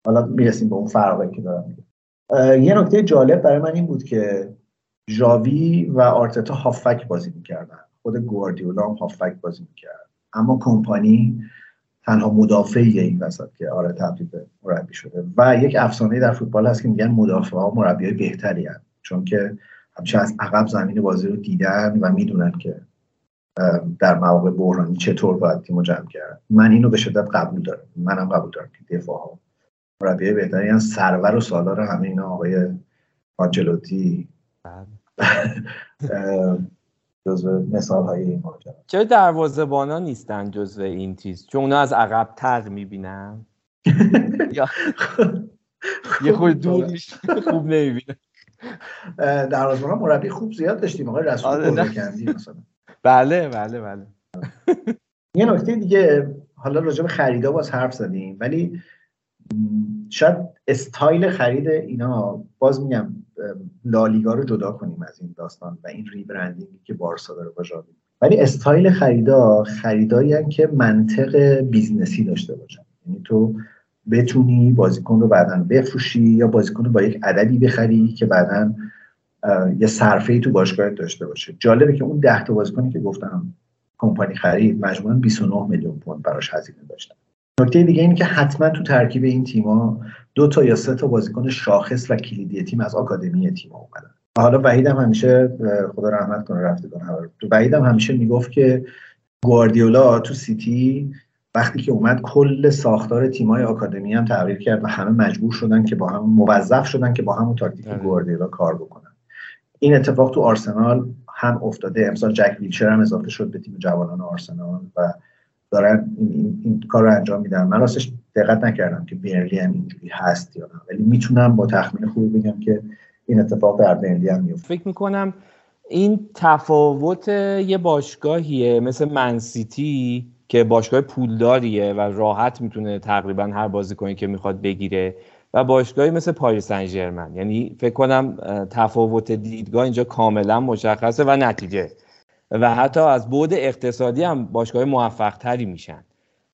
حالا میرسیم به اون فرقی که دارم میگم. یه نکته جالب برای من این بود که ژاوی و آرتتا هافک بازی میکردن، خود گواردیولا هم هافک بازی میکرد، اما کمپانی تنها مدافعیه این وسط که آره تبدیل به مربی شده. و یک افسانه در فوتبال هست که میگن مدافعا مربیای بهتری هستن، چون که همیشه از عقب زمین بازی رو دیدن و میدونن که در مواقع بحرانی چطور باید تیمو جمع کرد. من اینو به شدت قبول دارم، منم قبول دارم که دفاع‌ها مربیای بهترین، یعنی سرور و سالار همه اینا آقای آنچلوتی جزو مثال‌های این ماجرا. چرا دروازه‌بانا نیستن جزو این تیز؟ چون اونا از عقب تق می‌بینن یه خود دور میشه، خوب نمی‌بینن. دروازه‌بانا مربی خوب زیاد داشتیم، آقای رسول برکندی مثلا. بله. یه نکته دیگه، حالا راجع به خریدا باز حرف زدیم، ولی شاید استایل خرید اینا، باز میگم لالیگا رو جدا کنیم از این داستان و این ریبرندینگی که بارسا داره با ژاوی، ولی استایل خریدا خریداییه که منطق بیزنسی داشته باشن. یعنی تو بتونی بازیکن رو بعداً بفروشی یا بازیکن رو با یک عددی بخری که بعداً یه صرفه‌ای تو باشگاهت داشته باشه. جالبه که اون 10 تا بازیکنی که گفتم کمپانی خرید مجموعاً 29 میلیون پوند براش هزینه داشتن. نکته دیگه اینه که حتما تو ترکیب این تیم‌ها 2 تا یا 3 تا بازیکن شاخص و کلیدی تیم از آکادمی تیم‌ها اومدن. حالا وحید هم همیشه خدا رحمت کنه وحید هم همیشه میگفت که گواردیولا تو سیتی وقتی که اومد کل ساختار تیم‌های آکادمی هم تغییر کرد و همه مجبور شدن که با هم موظف شدن که با همون تاکتیک گواردیولا کار بکنن. این اتفاق تو آرسنال هم افتاده. امسال جک ویلشر هم اضافه شد به تیم جوانان آرسنال و دارن این کار رو انجام میدن. من راستش دقت نکردم که برنلی هم اینجوری هست یا نه، ولی میتونم با تخمین خوبی بگم که این اتفاق در برنلی هم میفته. فکر می‌کنم این تفاوت یه باشگاهیه مثل منسیتی که باشگاه پولداریه و راحت میتونه تقریبا هر بازیکنی که میخواد بگیره و باشگاهی مثل پاریس سن ژرمن، یعنی فکر کنم تفاوت دیدگاه اینجا کاملا مشخصه و نتیجه و حتی از بعد اقتصادی هم باشگاه موفق تری میشن.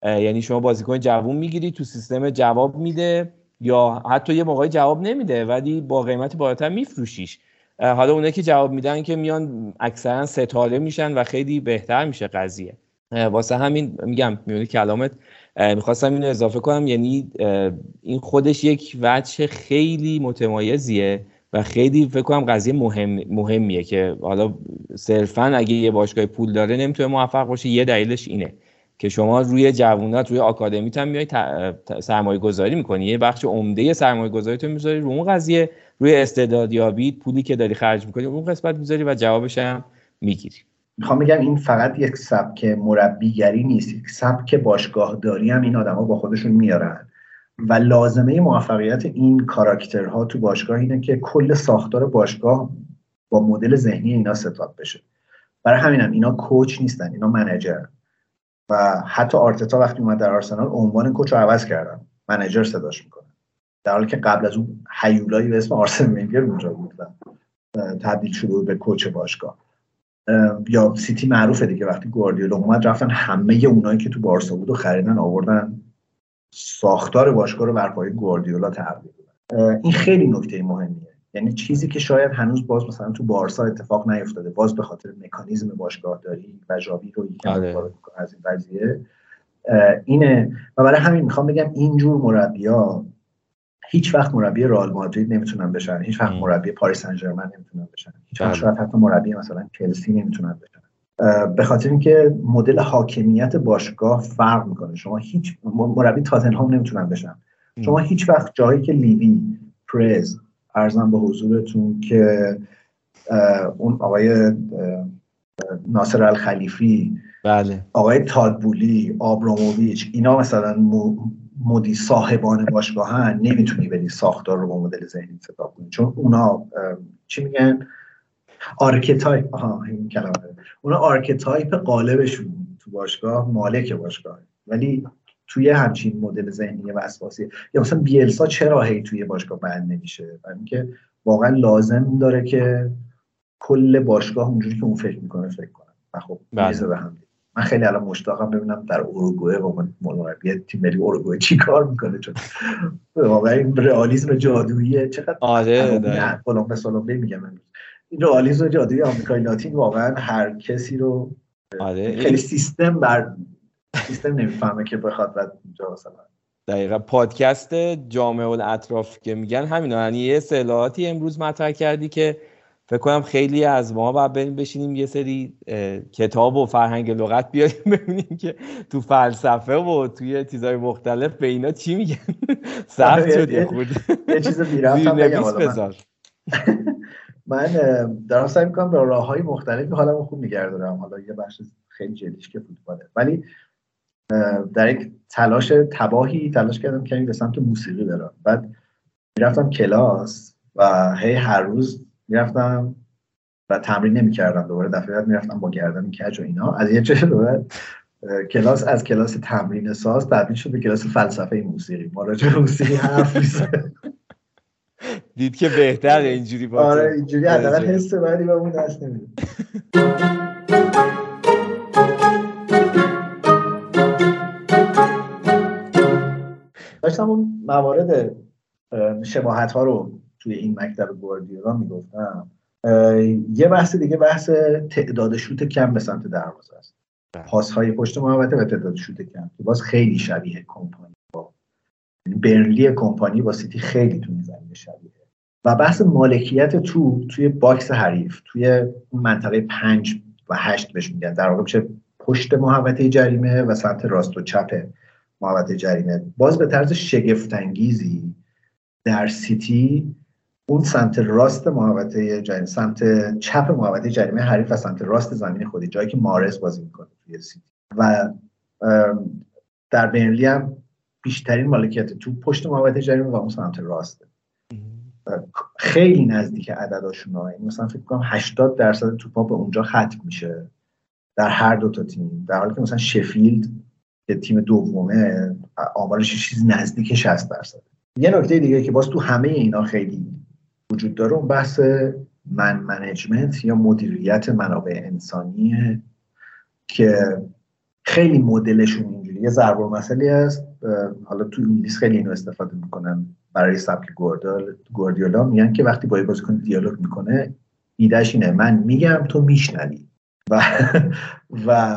یعنی شما بازیکن جوون میگیری تو سیستم جواب میده یا حتی یه موقعی جواب نمیده ولی با قیمت بالاتر میفروشیش. حالا اونایی که جواب میدن که میان اکثرا ستاره میشن و خیلی بهتر میشه قضیه. واسه همین میگم میونه کلامت میخواستم اینو اضافه کنم، یعنی این خودش یک وجه خیلی متمایزیه و خیلی فکر کنم قضیه مهمیه که حالا صرفا اگه یه باشگاه پول داره نمیتونه موفق باشه. یه دلیلش اینه که شما روی جوونات روی آکادمیت هم میای سرمایه گذاری میکنی، یه بخش عمده سرمایه گذاریتو میذاری رو اون قضیه، روی استعدادیابی پولی که داری خرج میکنی اون قسمت میذاری و جوابش هم میگیری. میخوام بگم این فقط یک سبک مربیگری نیست، یک سبک باشگاهداری هم این آدما با خودشون میارن و لازمه موفقیت این کاراکترها تو باشگاه اینه که کل ساختار باشگاه با مدل ذهنی اینا ستاپ بشه. برای همینم اینا کوچ نیستن، اینا منیجرن و حتی آرتتا وقتی اومد در آرسنال عنوان کوچ رو عوض کردن، منیجر صداش میکنه، در حالی که قبل از اون هیولایی به اسم آرسن ونگر اونجا بود و تبدیل شده به کوچ باشگاه. یا سیتی معروفه دیگه، وقتی گواردیولا اومد رفتن همه اونایی که تو بارسا بودو خریدن آوردن، ساختار باشگاه رو بر پایه گواردیولا تغییر دادن. این خیلی نکته مهمیه، یعنی چیزی که شاید هنوز باز مثلا تو بارسا اتفاق نیفتاده، باز به خاطر مکانیزم باشگاهداری و ژاوی رو یکم وارد می‌کنه از این قضیه اینه. و برای همین میخوام بگم اینجور مربی‌ها هیچ وقت مربی رئال مادرید نمیتونن بشن، هیچ وقت مربی پاریس سن ژرمن نمیتونن بشن، هیچ وقت شاید حتی مربی مثلا چلسی نمیتونن بشن، به خاطر اینکه مدل حاکمیت باشگاه فرق میکنه. شما هیچ مربی تاتنهام نمیتونن بشن، شما هیچ وقت جایی که لیوی، پرز، ارزم به حضورتون که اون آقای ناصر الخلیفی، بله، آقای تادبولی، آبراموویچ، اینا مثلا مدیر صاحبان باشگاهن، نمیتونی بری ساختار رو با مدل ذهنی ستاپ کنی، چون اونا چی میگن آرکیتایپ، این کلمه، اونا آرکیتایپ قالبشون تو باشگاه مالک باشگاه، ولی توی همچین مدل ذهنی وسواسی. یا مثلا بیلسا چرا هی توی باشگاه بند نمیشه؟ برای اینکه واقعا لازم داره که کل باشگاه اونجوری که اون فکر میکنه فکر کنه. و خب میزه به هم. من خیلی الان مشتاقم ببینم در اروگوئه با مربی تیم ملی اروگوئه چی کار میکنه، چون واقعا این رئالیسم جادوییه. چقدر آره نه کلم به سلوبی میگم این رئالیسم جادویی آمریکای لاتین واقعا هر کسی رو آره خیلی سیستم بر سیستم نمیفهمه که بخواد بعد اونجا مثلا دقیقاً پادکست جامعه الاطراف که میگن همینا، یعنی یه اصطلاحاتی امروز مطرح کردی که فکر کنم خیلی از ما باید بریم بشینیم یه سری کتاب و فرهنگ لغت بیاریم ببینیم که تو فلسفه و توی چیزای مختلف به اینا چی میگن. سخت شد یه خورده، یه چیز بی‌ربطم بگم. حالا من دارم سعی می‌کنم به راه‌های مختلفی حالمو خوب نگردارم، حالا یه بخش خیلی جدیش که فوتباله، ولی در یک تلاش تباهی تلاش کردم که به سمت موسیقی برم. بعد میرفتم کلاس و هی هر روز میرفتم و تمرین نمی‌کردم، دوباره دفعه بعد میرفتم با گردن کج و اینا. از یه چه دوباره کلاس از کلاس تمرین ساز تبدیل شد به کلاس فلسفه موسیقی. ما راجع به موسیقی حرف می‌زنیم. دید که بهتره اینجوری باشه. آره اینجوری حداقل حس بدی بهمون دست نمیده. داشتم اون موارد شباهت ها رو توی این مکتب گواردیولا میگفتم. یه بحث دیگه بحث تعداد شوت کم به سمت دروازه است. پاس‌های پشت محوطه و تعداد شوت کم که باز خیلی شبیه کمپانی با برنلی، کمپانی با سیتی خیلی تو زمین شبیه. و بحث مالکیت توپ توی باکس حریف، توی منطقه 5 و 8 بهش میگن، در واقع میشه پشت محوطه جریمه و سمت راست و چپ محوطه جریمه. باز به طرز شگفت‌انگیزی در سیتی اون سمت راست محوطه جریمه، سمت چپ محوطه جریمه حریف و سمت راست زمین خودی، جایی که مارس بازی میکنه توی سیتی. و در برنلی هم بیشترین مالکیت توپ پشت محوطه جریمه و اون سمت راسته. خیلی نزدیک عدداشون ها، مثلا فکر کنم 80% توپا به اونجا ختم میشه در هر دو تا تیم، در حالی که مثلا شفیلد که تیم دومه آمارش چیز نزدیک 60%. یه نکته دیگه که باز تو همه اینا خیلی وجود داره اون بحث منیجمنت یا مدیریت منابع انسانیه که خیلی مدلشون اینجوری یه ضرب المثلی است. حالا تو انگلیس خیلی اینو استفاده میکنن برای سبک گواردیولا، میگن که وقتی با یه بازیکن دیالوگ میکنه ایدهش اینه من میگم تو میشنوی و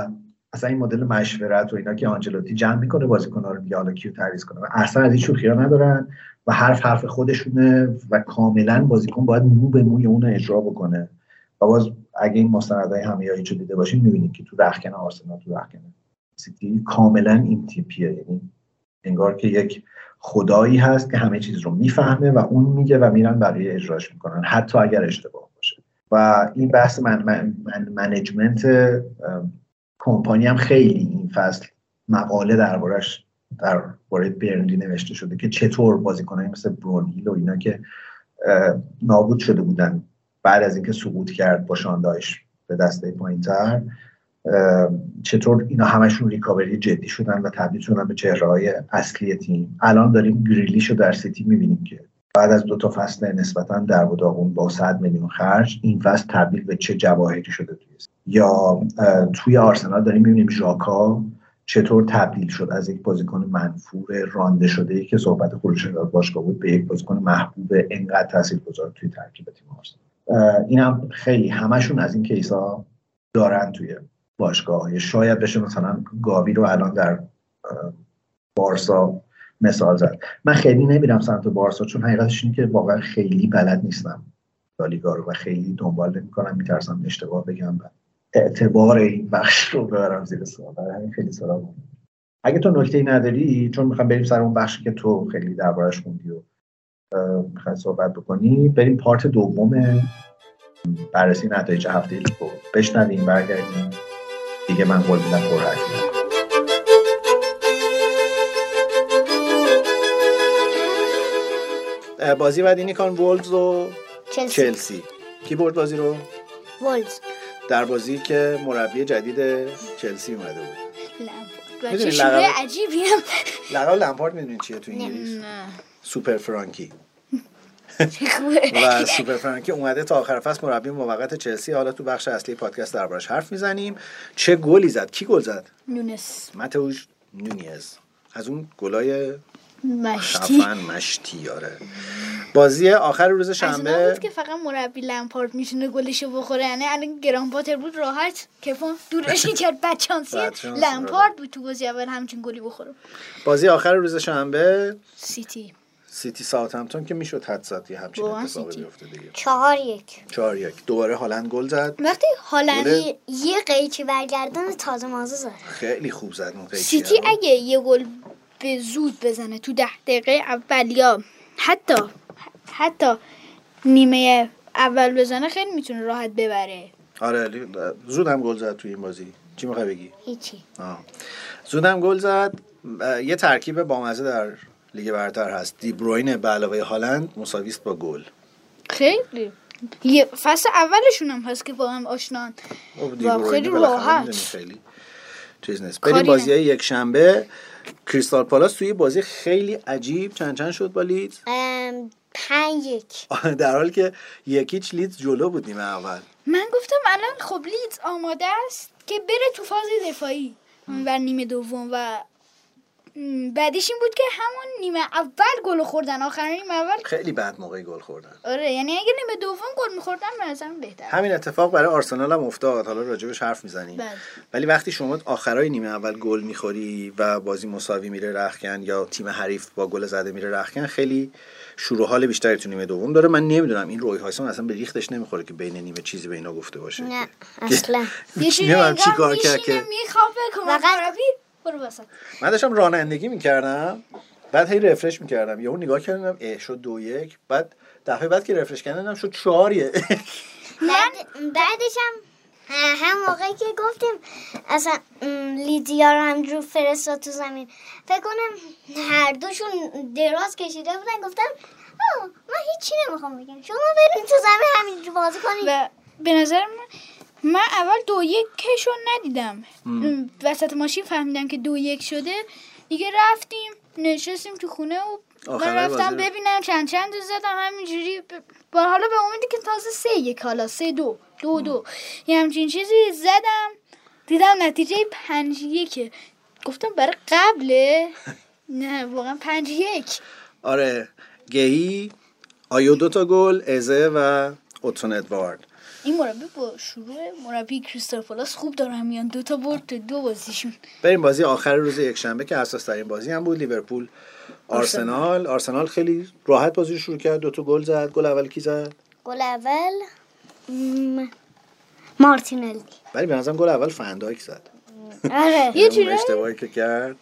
اصلا این مدل مشورت و اینا که آنجلوتی جمع میکنه بازیکن‌ها رو میگه حالا کیو تعویض کنه، اصلا از این شوخی‌ها ندارن و حرف خودشونه و کاملا بازیکن باید مو به موی اون اجرا بکنه. و باز اگه این مستندهای همیاریش رو دیده باشین میبینید که تو رختکن آرسنال، تو رختکن سیتی کاملا این تیپیه، یعنی انگار که یک خدایی هست که همه چیز رو میفهمه و اون میگه و میرن برای اجراش میکنن حتی اگر اشتباه باشه. و این بحث منیجمنت کمپانی هم خیلی این فصل مقاله درباره برنلی نوشته شده که چطور بازیکنایی مثل برونهیل و اینا که نابود شده بودن بعد از اینکه سقوط کرد با شاندایش به دسته پایین‌تر، چطور اینا همشون ریکاوری جدی شدن و تبدیل شدن به چهره‌های اصلی تیم. الان داریم گریلیش رو در سیتی می‌بینیم که بعد از 2 تا فصل نسبتاً در و داغون با 100 میلیون خرج این فصل تبدیل به چه جواهری شده توی سیتی. یا توی آرسنال داریم می‌بینیم ژاکا چطور تبدیل شد از یک بازیکن منفور رانده شده‌ای که صحبت خروجش از باشگاه بود به یک بازیکن محبوب انقدر تاثیرگذار توی ترکیب تیم آرسنال. اینم خیلی همشون از این کیس‌ها دارن توی باشگاه. شاید بشه مثلا گاوی رو الان در بارسا مثال زد. من خیلی نمیرم سمت بارسا چون حقیقتش اینه که واقعا خیلی بلد نیستم لالیگا رو و خیلی دنبال نمی‌کنم، میترسم اشتباه بگم و اعتبار این بخش رو ببرم زیر سوال. همین خیلی سوالم. اگه تو نکته‌ای نداری چون میخوام بریم سر اون بخشی که تو خیلی دربارش خوندی و میخوای صحبت بکنی، بریم پارت دوم بررسی نتایج هفته لیگ رو بشنویم. برگردیم دیگه من قول میدم پرحرف می‌کنم. بازی بعد اینی کان وولز و چلسی. کی برد بازی رو؟ وولز. در بازی که مربی جدید چلسی اومده بود. لامپارد. چه لقب عجیبی هم. لقب لامپارد میدونین چیه تو انگلیس؟ سوپر فرانکی. و سوپر فرانکی اومده تا آخر فصل مربی موقت چلسی. حالا تو بخش اصلی پادکست دربارش حرف میزنیم. چه گلی زد؟ کی گل زد؟ نونس. ماتئوس نونیز. از اون گلای مشتی خفن مشتی. آره بازی آخر روز شنبه از اون بود که فقط مربی لامپارد میتونه گلشو بخوره، یعنی الان گران پاتر بود راحت که دورش میکرد بچانسی لامپارد بود تو بازی اول همچین گلی بخوره. بازی آخر روز شنبه سیتی ساوثهمپتون که میشد حدساتی همچین اتفاقی بیفته دیگه. 4-1 دوباره هالند گل زد. وقتی هالند یه قیچی برگردن تازه مازه زد، خیلی خوب زد اون قیچی. سیتی اگه یه گل به زود بزنه تو 10 دقیقه اول یا حتی نیمه اول بزنه خیلی میتونه راحت ببره. آره زود هم گل زد توی این بازی. چی میخوای بگی؟ هیچی. زود هم گل زد. یه ترکیب بامزه در لیگ برتر هست. دی بروینه به علاوه هالند مساویست با گل. خیلی یه فصل اولشون هم هست که با هم آشنان و خیلی راحت چیز نیست. بریم بازی‌های یک شنبه. کریستال پالاس توی بازی خیلی عجیب چند شد با لیدز؟ 5-1. در حالی که 1-0 لیدز جلو بود نیمه اول. من گفتم الان خب لیدز آماده است که بره تو فاز دفاعی و نیمه دوم و بعدش این بود که همون نیمه اول گل خوردن، آخرین نیمه اول خیلی بد موقع گل خوردن. آره یعنی اگه نیمه دوم گل می‌خوردن مثلا بهتر. همین اتفاق برای آرسنال هم افتاد، حالا راجبش حرف می‌زنیم. ولی وقتی شما آخرای نیمه اول گل می‌خوری و بازی مساوی میره رختکن یا تیم حریف با گل زده میره رختکن، خیلی شور و حال بیشتری تو نیمه دوم داره. من نمیدونم این روی هایسون اصلا به ریختش نمیخوره که بین نیمه چیزی به اینا گفته باشه. نه اصلا. نمیدونم چیکار کرد که من داشتم رانندگی میکردم، بعد هی رفرش میکردم، یهو نگاه کردم شد 2-1، بعد دفعه بعد که رفرش کردم شد 4-1. بعدش هم موقعی که گفتیم اصلا لیدیا رو همجور فرستاد تو زمین، فکر کنم هر دوشون دراز کشیده بودن، گفتم آه من هیچی نمیخوام بگم، شما برید تو زمین همینجور بازی کنید. به نظر من اول 2-1 کشو ندیدم، وسط ماشین فهمیدم که 2-1 شده دیگه، رفتیم نشستیم تو خونه و من رفتم ببینم چند زدم همینجوری، حالا به امیدی که تازه 3-1 حالا 3-2 یه همچین چیزی زدم، دیدم نتیجه 5-1، گفتم برای قبله. نه واقعا 5-1. آره گهی آیو 2 تا گل، ازه و اوتون ادوارد. این مربی با شروع مربی کریستال پالاس خوب دارن میان، 2 تا برد تو 2 بازیشون. بریم بازی آخر روز یکشنبه که اساس ترین بازی هم بود، لیورپول آرسنال خیلی راحت بازی رو شروع کرد، 2 تا گل زد. گل اول کی زد؟ گل اول مارتینلی، ولی به نظرم گل اول فندایک زد. آره یه جوری اشتباهی که کرد،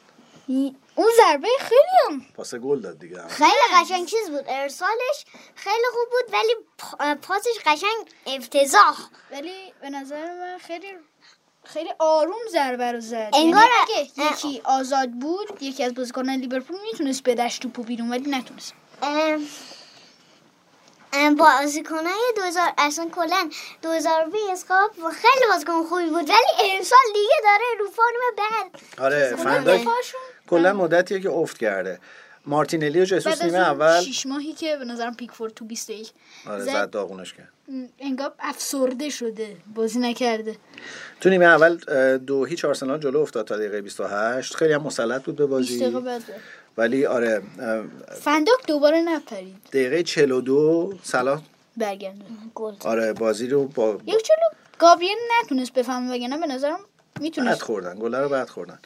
اون ضربه خیلی هم پاس گل داد دیگه، خیلی قشنگ چیز بود، ارسالش خیلی خوب بود، ولی پاسش قشنگ افتضاح. ولی به نظر من خیلی آروم ضربه رو زد، انگار یکی آزاد بود، یکی از بازیکنان لیورپول میتونست بدش توپو بیرون ولی نتونست. بازیکنای 2000 اصلا کلا 2020 خوب و خیلی بازیکن خوبی بود، ولی امسال دیگه داره رو فرم بعد. آره فندای کلا مدتیه که افت کرده. مارتینلی و جسوس نیمه اول 6 ماهی که به نظرم پیکفورد تو 21 زد داغونش کرد، انگار افسرده شده بازی نکرده. تو نیمه اول 2-0 آرسنال جلو افتاد تا دقیقه 28، خیلی هم مسلط بود به بازی، ولی آره فندوک دوباره نپرید. دقیقه 42 صلاح برگرد گل. آره بازی رو با یک چلو گابریل نتونست بفهمه، وگرنه به نظرم میتونست. گل رو بد خوردن.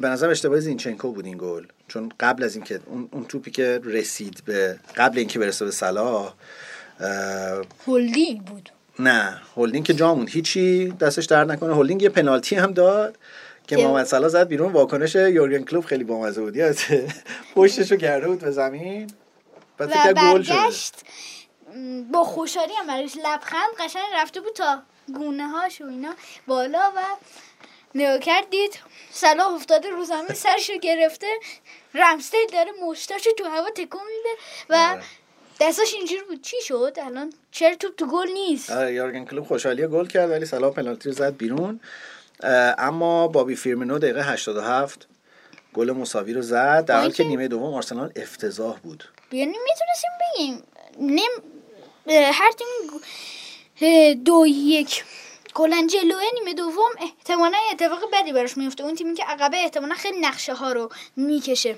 به نظرم اشتباه زینچنکو بود این گل، چون قبل از اینکه اون توپی که رسید به قبل اینکه برسه به صلاح هولدینگ بود. نه هولدینگ که جامون هیچی دستش درد نکنه، هولدینگ یه پنالتی هم داد که محمد صلاح زد بیرون. واکنش یورگن کلوپ خیلی بامزه بود، پشتشو کرده بود به زمین بعد که گل شد با خوشحالی هم برایش لبخند قشنگ رفته بود تا گونه‌هاش و اینا بالا و نگاه کردید صلاح افتاده رو زمین، سرشو گرفته، رمستیل داره مشتاشو تو هوا تکون میده و دستاش اینجور بود. چی شد الان؟ چرا توپ تو گل نیست؟ آره یورگن کلوپ خوشحالی گل کرد ولی صلاح پنالتی رو زد بیرون. اما بابی فیرمینو دقیقه 87 گل مساوی رو زد، در حالی که نیمه دوم آرسنال افتضاح بود. یعنی میتونستیم بگیم هر تیم 2-1 کلا جلوه، نیمه دوم احتمالاً اتفاق بدی براش میفته، اون تیمی که عقبه احتمالاً خیلی نقشه ها رو میکشه.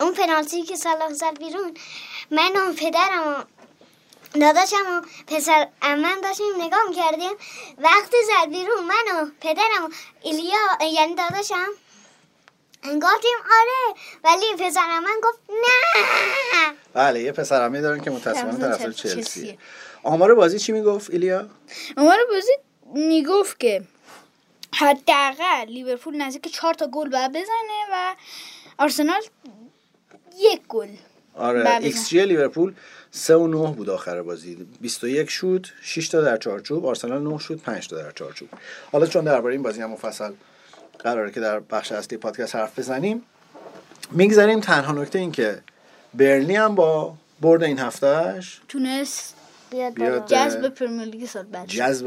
اون پنالتی که صلاح زد بیرون، من و پدرم داداشم و پسر عمم داشتیم نگاه می‌کردیم، وقتی زد بیرون من و پدرم و ایلیا یعنی داداشم گفتیم آره، ولی پسرم من گفت نه. بله یه پسرمی دارن که متأسفانه طرفدار چلسیه. آمار بازی چی میگفت ایلیا؟ آمار بازی میگفت که حداقل لیورپول نزدیک 4 تا گل باید بزنه و آرسنال 1 گل. آره XG لیورپول 3.9 بود آخر بازی، 21 شوت 6 تا در چارچوب، آرسنال 9 شوت 5 تا در چارچوب. حالا چون درباره این بازی هم مفصل قراره که در بخش اصلی پادکست حرف بزنیم، میگذاریم. تنها نکته این که برنلی هم با برد این هفتهش تونست بیاد جذب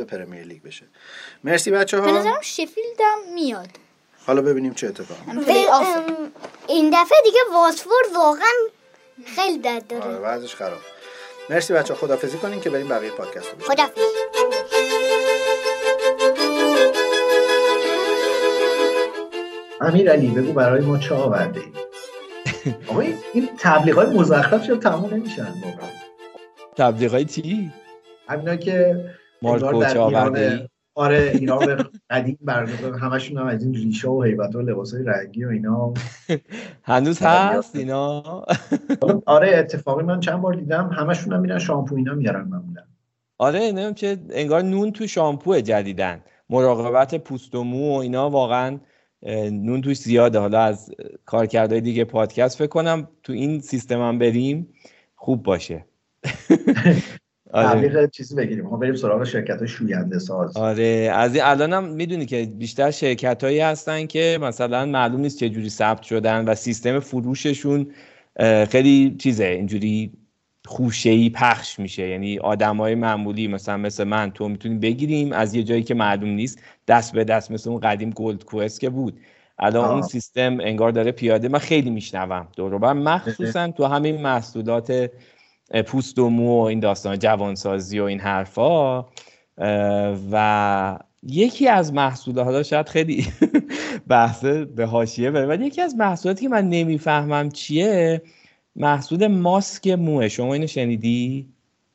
پرمیر لیگ بشه. مرسی بچه‌ها. به نظرم شفیلد هم میاد، حالا ببینیم چه اتفاقی میفته. این دفعه دیگه واتفورد واقعا خیلی درد داره. آره وضعش خراب. مرسی بچه‌ها، خداحافظی کنیم که بریم بقیه پادکست رو بشنویم. خداحافظ. امیرعلی بگو برای ما چه آورده ای؟ آقا این تبلیغات مزخرف چرا تموم نمیشن واقعا؟ تبلیغات چی؟ همینا که مارکو چه آورده ای؟ آره اینا به قدیم برگردن، همشون هم از این ریشا و هیبت و لباسای رنگی و اینا هنوز هست اینا. آره اتفاقی من چند بار دیدم همشون هم میرن شامپو اینا میارن معمولا. آره نمیدونم چه انگار نون تو شامپو جدیدن، مراقبت پوست و مو و اینا واقعا نون توش زیاده. حالا از کارکردهای دیگه پادکست فکر کنم تو این سیستم هم بریم خوب باشه. تبلیغ چیزی بگیریم، ما بریم سراغ شرکت‌های شوینده ساز. آره از این الانم میدونی که بیشتر شرکت‌هایی هستن که مثلا معلوم نیست چه جوری ثبت شدن و سیستم فروششون خیلی چیزه اینجوری خوشه‌ای پخش میشه، یعنی آدمای معمولی مثلا مثل من تو میتونیم بگیریم از یه جایی که معلوم نیست، دست به دست، مثل اون قدیم گولد کوست که بود. الان اون سیستم انگار داره پیاده، من خیلی میشنوم دور و بر، مخصوصا تو همین محصولات پوست و مو و این داستان جوانسازی و این حرفا. و یکی از محصولات، حالا شاید خیلی بحث به حاشیه بره، ولی یکی از محصولاتی که من نمیفهمم چیه محصول ماسک موه. شما اینو شنیدی؟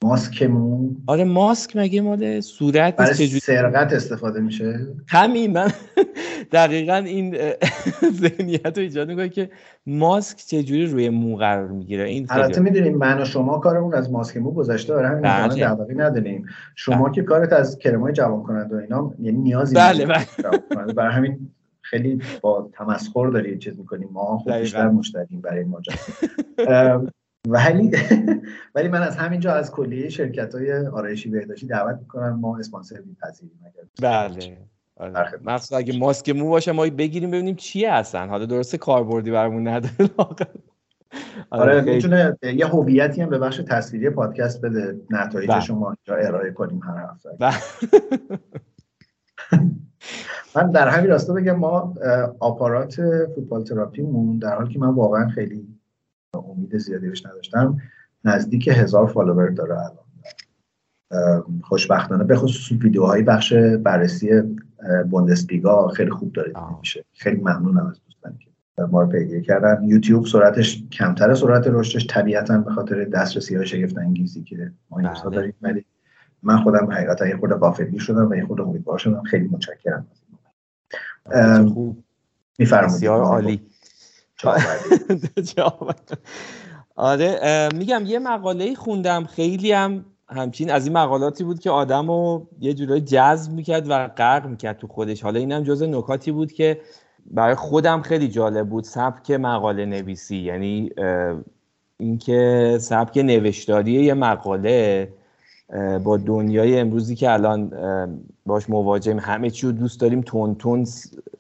ماسک مو؟ آره ماسک مگه مال صورت نیست؟ برای سرقت استفاده میشه؟ همین، من دقیقاً این ذهنیت رو ایجاد میکنه که ماسک چجوری روی مو قرار میگیره. این البته میدونیم من و شما کارمون از ماسک مو گذشته، داره همین الان دعوایی نداریم. شما که کارت از کرمای جوان کننده و اینا یعنی نیازی بله بله برای همین خیلی با تمسخر دارید چیز میکنیم، ما خود بیشتر مشتریم برای ماجرا. ولی من از همینجا از کلیه شرکت‌های آرایشی بهداشتی دعوت میکنم ما اسپانسر می‌پذیریم. بله مخصوصا اگه ماسک مو باشه ما بگیریم ببینیم چیه اصلا. حالا درسته کاربردی برامون نداره واقعا. آره میتونه یه هویتی هم به بخش تصویری پادکست بده، نتایج شما اینجا ارائه کنیم هر هفته. من در همین راستا بگم ما آپارات فوتبال تراپیمون در حالی که من واقعا خیلی امید زیادی بهش نداشتم نزدیک 1000 فالوور داره الان خوشبختانه، به خصوص ویدیوهای بخش بررسی بوندسلیگا خیلی خوب داره میشه. خیلی ممنونم از دوستان که ما رو پیگیری کردن. یوتیوب سرعتش کمتره، سرعت رشدش طبیعتاً به خاطر دسترسی‌های شگفت انگیزی که ما امروز داریم، ولی من خودم حقیقتا یه خورده غافلگیر شدم و یه خورده امیدوار شدم. خیلی متشکرم. خوب میفرمایید، بسیار عالی. آره میگم یه مقاله خوندم خیلی همچین از این مقالاتی بود که آدمو یه جورایی جذب میکرد و غرق میکرد تو خودش. حالا اینم جزء نکاتی بود که برای خودم خیلی جالب بود، سبک مقاله نویسی، یعنی اینکه سبک نوشتاری یه مقاله با دنیای امروزی که الان باش مواجهیم، همه چی رو دوست داریم تون تون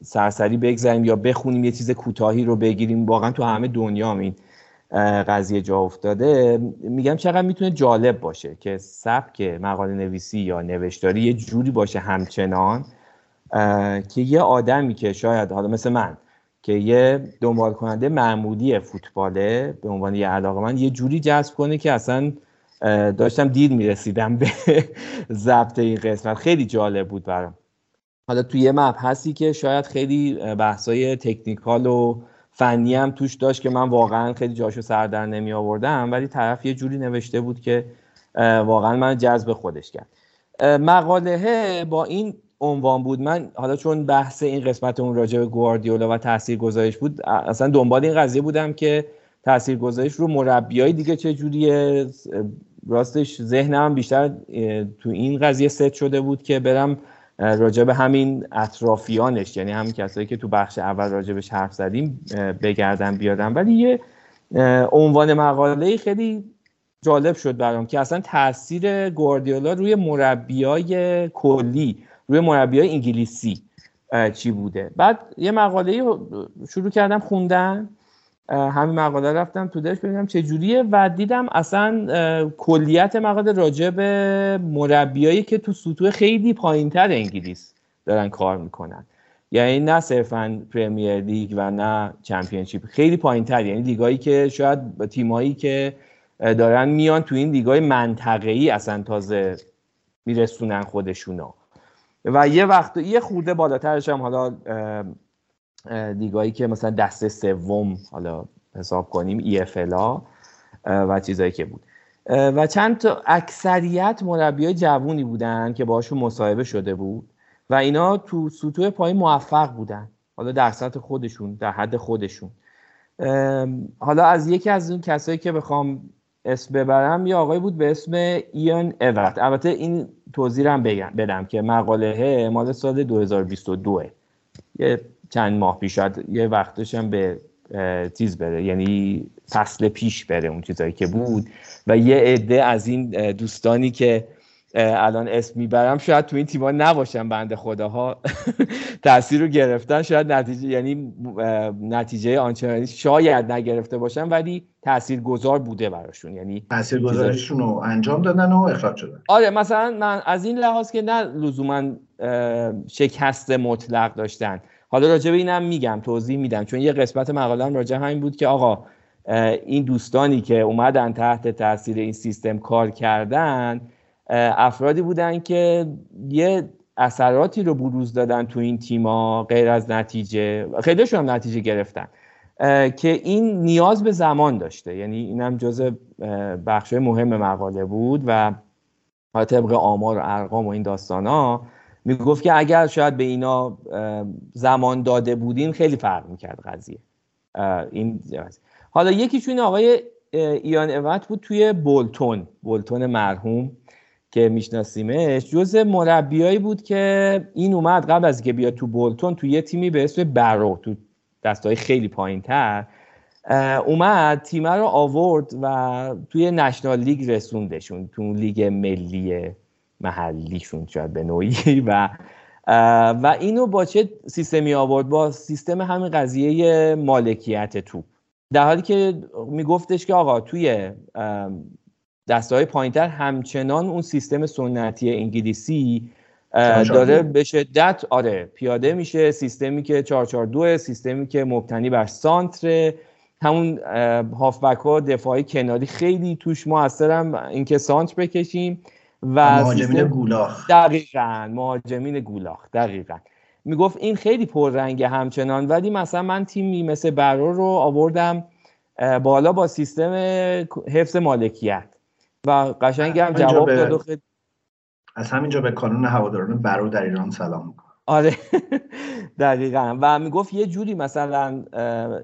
سرسری بگذاریم یا بخونیم، یه چیز کوتاهی رو بگیریم. واقعا تو همه دنیا هم این قضیه جا افتاده. میگم چقدر میتونه جالب باشه که سبک مقاله نویسی یا نوشتاری یه جوری باشه همچنان که یه آدمی که شاید حالا مثل من که یه دنبال کننده معمولی فوتباله به عنوان یه علاقه من یه جوری جذب کنه که اصلا داشتم دیر میرسیدم به ضبط این قسمت. خیلی جالب بود برام. حالا توی یه مبحثی که شاید خیلی بحثای تکنیکال و فنی هم توش داشت که من واقعا خیلی جاشو سر در نمی آوردم، ولی طرف یه جوری نوشته بود که واقعا من جذب خودش کرد. مقاله با این عنوان بود. من حالا چون بحث این قسمت اون راجع به گواردیولا و تاثیرگذاریش بود، اصلا دنبال این قضیه بودم که تاثیرگذاریش رو مربیای دیگه چه جوریه. راستش ذهنم بیشتر تو این قضیه ست شده بود که برم راجع به همین اطرافیانش، یعنی همین کسایی که تو بخش اول راجبش حرف زدیم بگردم بیادم. ولی یه عنوان مقاله خیلی جالب شد برام که اصلا تاثیر گواردیولا روی مربیای کلی، روی مربیای انگلیسی چی بوده. بعد یه مقاله شروع کردم خوندن، همین مقاله رفتم تو دلش ببینم چه جوریه و دیدم اصلا کلیت مقاله راجع به مربیایی که تو سطوح خیلی پایین‌تر انگلیس دارن کار میکنن، یعنی نه صرفاً پرمیر لیگ و نه چمپیونشیپ، خیلی پایین‌تر، یعنی لیگایی که شاید تیمایی که دارن میان تو این لیگای منطقه‌ای اصلا تازه میرسونن خودشونا. و یه وقت یه خورده بالاترش هم حالا لیگایی که مثلا دسته سوم حالا حساب کنیم EFL و چیزایی که بود و چند تا اکثریت مربیای جوونی بودن که باشون مصاحبه شده بود و اینا تو سطوح پایین موفق بودن، حالا در سطح خودشون، در حد خودشون. حالا از یکی از اون کسایی که بخوام اسم ببرم یه آقای بود به اسم ایان اورت. البته این توضیح هم بدم که مقاله مال سال 2022 یه چند ماه پیش، یه وقتش هم به تیز بره، یعنی فصل پیش بره اون چیزایی که بود و یه عده از این دوستانی که الان اسم میبرم شاید تو این تیما نباشن، بنده خداها تأثیر رو گرفتن، شاید نتیجه، یعنی نتیجه آنچنانی شاید نگرفته باشن ولی تأثیر گذار بوده براشون، یعنی تأثیر گذاریشون رو انجام دادن و اخراج شدن. آره مثلا من از این لحاظ که نه لزوما شکست مطلق داشتن. حالا راجع به اینم میگم، توضیح میدم، چون یه قسمت مقاله‌ام راجع همین بود که آقا این دوستانی که اومدن تحت تأثیر این سیستم کار کردن افرادی بودن که یه اثراتی رو بروز دادن تو این تیما غیر از نتیجه، خیلیشون هم نتیجه گرفتن، که این نیاز به زمان داشته، یعنی اینم جزء بخشای مهم مقاله بود و طبق آمار و ارقام و این داستانا میگفت که اگر شاید به اینا زمان داده بودین خیلی فرق میکرد قضیه. این حالا یکیشون آقای ایان اوت بود توی بولتون مرحوم که میشناسیمش، جزء مربیایی بود که این اومد قبل از که بیاد تو بولتون تو یه تیمی به اسم برو تو دستای خیلی پایین‌تر اومد، تیمه رو آورد و توی نشنال لیگ رسوندشون، تو لیگ ملی محلیشون شاید به نوعی و اینو با چه سیستمی آورد؟ با سیستم همین قضیه مالکیت توپ، در حالی که میگفتش که آقا توی دسته‌های پایین‌تر همچنان اون سیستم سنتی انگلیسی داره به شدت پیاده میشه، سیستمی که 442، سیستمی که مبتنی بر سانتر، همون هافبک‌ها دفاعی کناری خیلی توش موثرم، اینکه سانتر بکشیم و مهاجمین گولاخ، دقیقاً مهاجمین گولاخ، دقیقاً میگفت این خیلی پررنگه همچنان، ولی مثلا من تیمی مثل برو رو آوردم بالا با سیستم حفظ مالکیت و قشنگ هم جواب داد. خیلی از همینجا به کانون هواداران برو در ایران سلام میکنم. آره دقیقاً، و میگفت یه جوری مثلا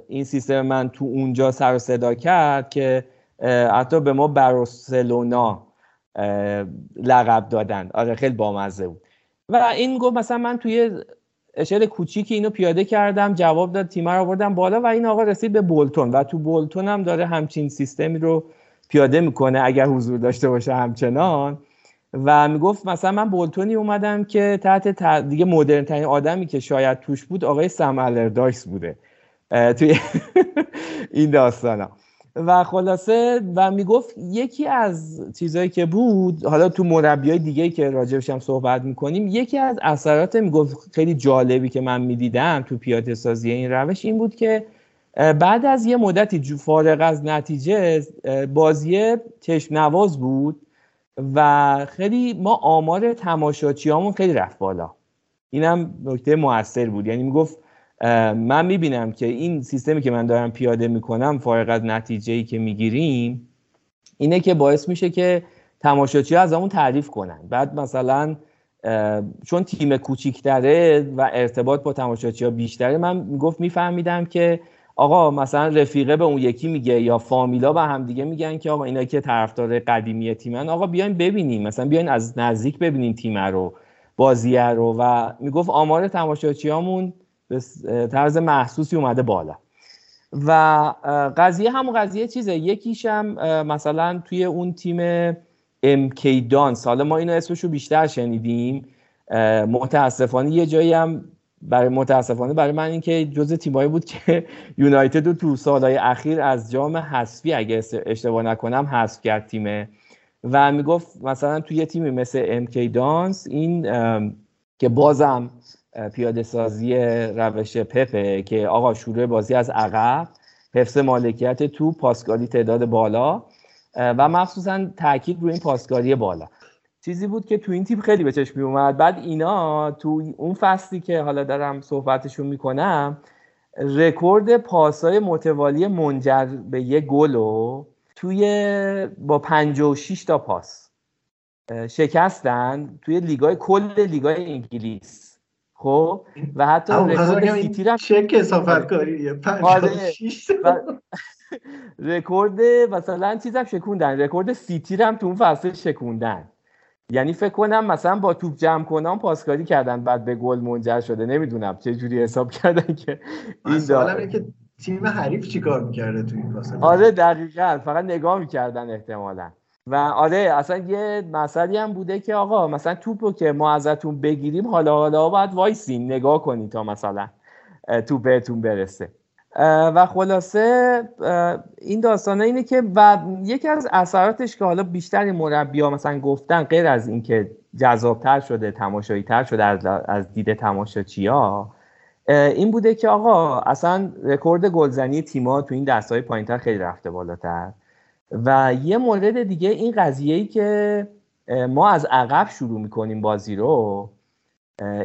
این سیستم من تو اونجا سر و صدا کرد که حتی به ما بارسلونا لقب دادن. آره خیلی بامزه بود و این گفت مثلا من توی اشل کوچیکی اینو پیاده کردم، جواب داد، تیمه رو آوردم بالا و این آقا رسید به بولتون و تو بولتون هم داره همچین سیستمی رو پیاده میکنه اگر حضور داشته باشه همچنان. و میگفت مثلا من بولتونی اومدم که تحت دیگه مدرن ترین آدمی که شاید توش بود آقای سم الردایس بوده توی این داستانا و خلاصه. و میگفت یکی از چیزایی که بود، حالا تو مربیای دیگه که راجبش هم صحبت میکنیم، یکی از اثرات میگفت خیلی جالبی که من میدیدم تو پیاده سازی این روش این بود که بعد از یه مدتی فارغ از نتیجه بازی چشم نواز بود و خیلی ما آمار تماشاچیامون خیلی رفت بالا. اینم نکته مؤثر بود، یعنی میگفت من میبینم که این سیستمی که من دارم پیاده میکنم فارغ از نتیجه‌ای که میگیریم اینه که باعث میشه که تماشاچی از همون تعریف کنن. بعد مثلا چون تیم کوچیک‌تره و ارتباط با تماشاچی‌ها بیشتره، من میگفت میفهمیدم که آقا مثلا رفیقه به اون یکی میگه یا فامیلا به هم دیگه میگن که آقا اینا که طرفدار قدیمی تیمن، آقا بیاین ببینیم، مثلا بیاین از نزدیک ببینیم تیم رو، بازی رو. و میگفت آمار تماشاچیامون به طرز محسوسی اومده بالا و قضیه همون قضیه چیزه. یکیشم مثلا توی اون تیم MK دانس، حالا ما اینو اسمشو بیشتر شنیدیم، متاسفانه یه جایی هم برای متاسفانه برای من این که جزء تیمایی بود که یونایتد تو سالهای اخیر از جام حذفی اگه اشتباه نکنم حذف کرد تیمه. و میگفت مثلا توی یه تیمی مثل MK دانس این که بازم پیاده سازی روش پپه که آقا شروع بازی از عقب، حفظ مالکیت توپ، پاسکاری تعداد بالا و مخصوصا تاکید روی این پاسکاری بالا چیزی بود که تو این تیم خیلی به چشم می اومد. بعد اینا تو اون فصلی که حالا دارم صحبتشون میکنم رکورد پاس‌های متوالی منجر به یک گل رو توی با 56 تا پاس شکستن توی لیگای کل لیگای انگلیس. خب و حتی رکورد سیتی رو چه کثافت کاریه 56 رکورد مثلا چیزم شکوندن، رکورد سیتی رو هم تو اون فصل شکوندن. یعنی فکر کنم مثلا با توپ جمع کنم پاسکاری کردن بعد به گل منجر شده. نمیدونم چه جوری حساب کردن که این سوالمه که تیم حریف چیکار می‌کرده تو این فاصله. آره دقیقاً، فقط نگاه می‌کردن احتمالاً. و آره اصلا یه مسئله هم بوده که آقا مثلا توپو که ما ازتون بگیریم حالا باید وایسین نگاه کنین تا مثلا توپ بهتون برسه. و خلاصه این داستانه اینه که و یکی از اثراتش که حالا بیشتر مربی‌ها مثلا گفتن غیر از این که جذاب‌تر شده، تماشایی‌تر شده از دید تماشاچی‌ها، این بوده که آقا اصلا رکورد گلزنی تیم‌ها تو این دسته‌های پایین‌تر خیلی رفته بالاتر. و یه مورد دیگه این قضیه‌ای که ما از عقب شروع می‌کنیم بازی رو،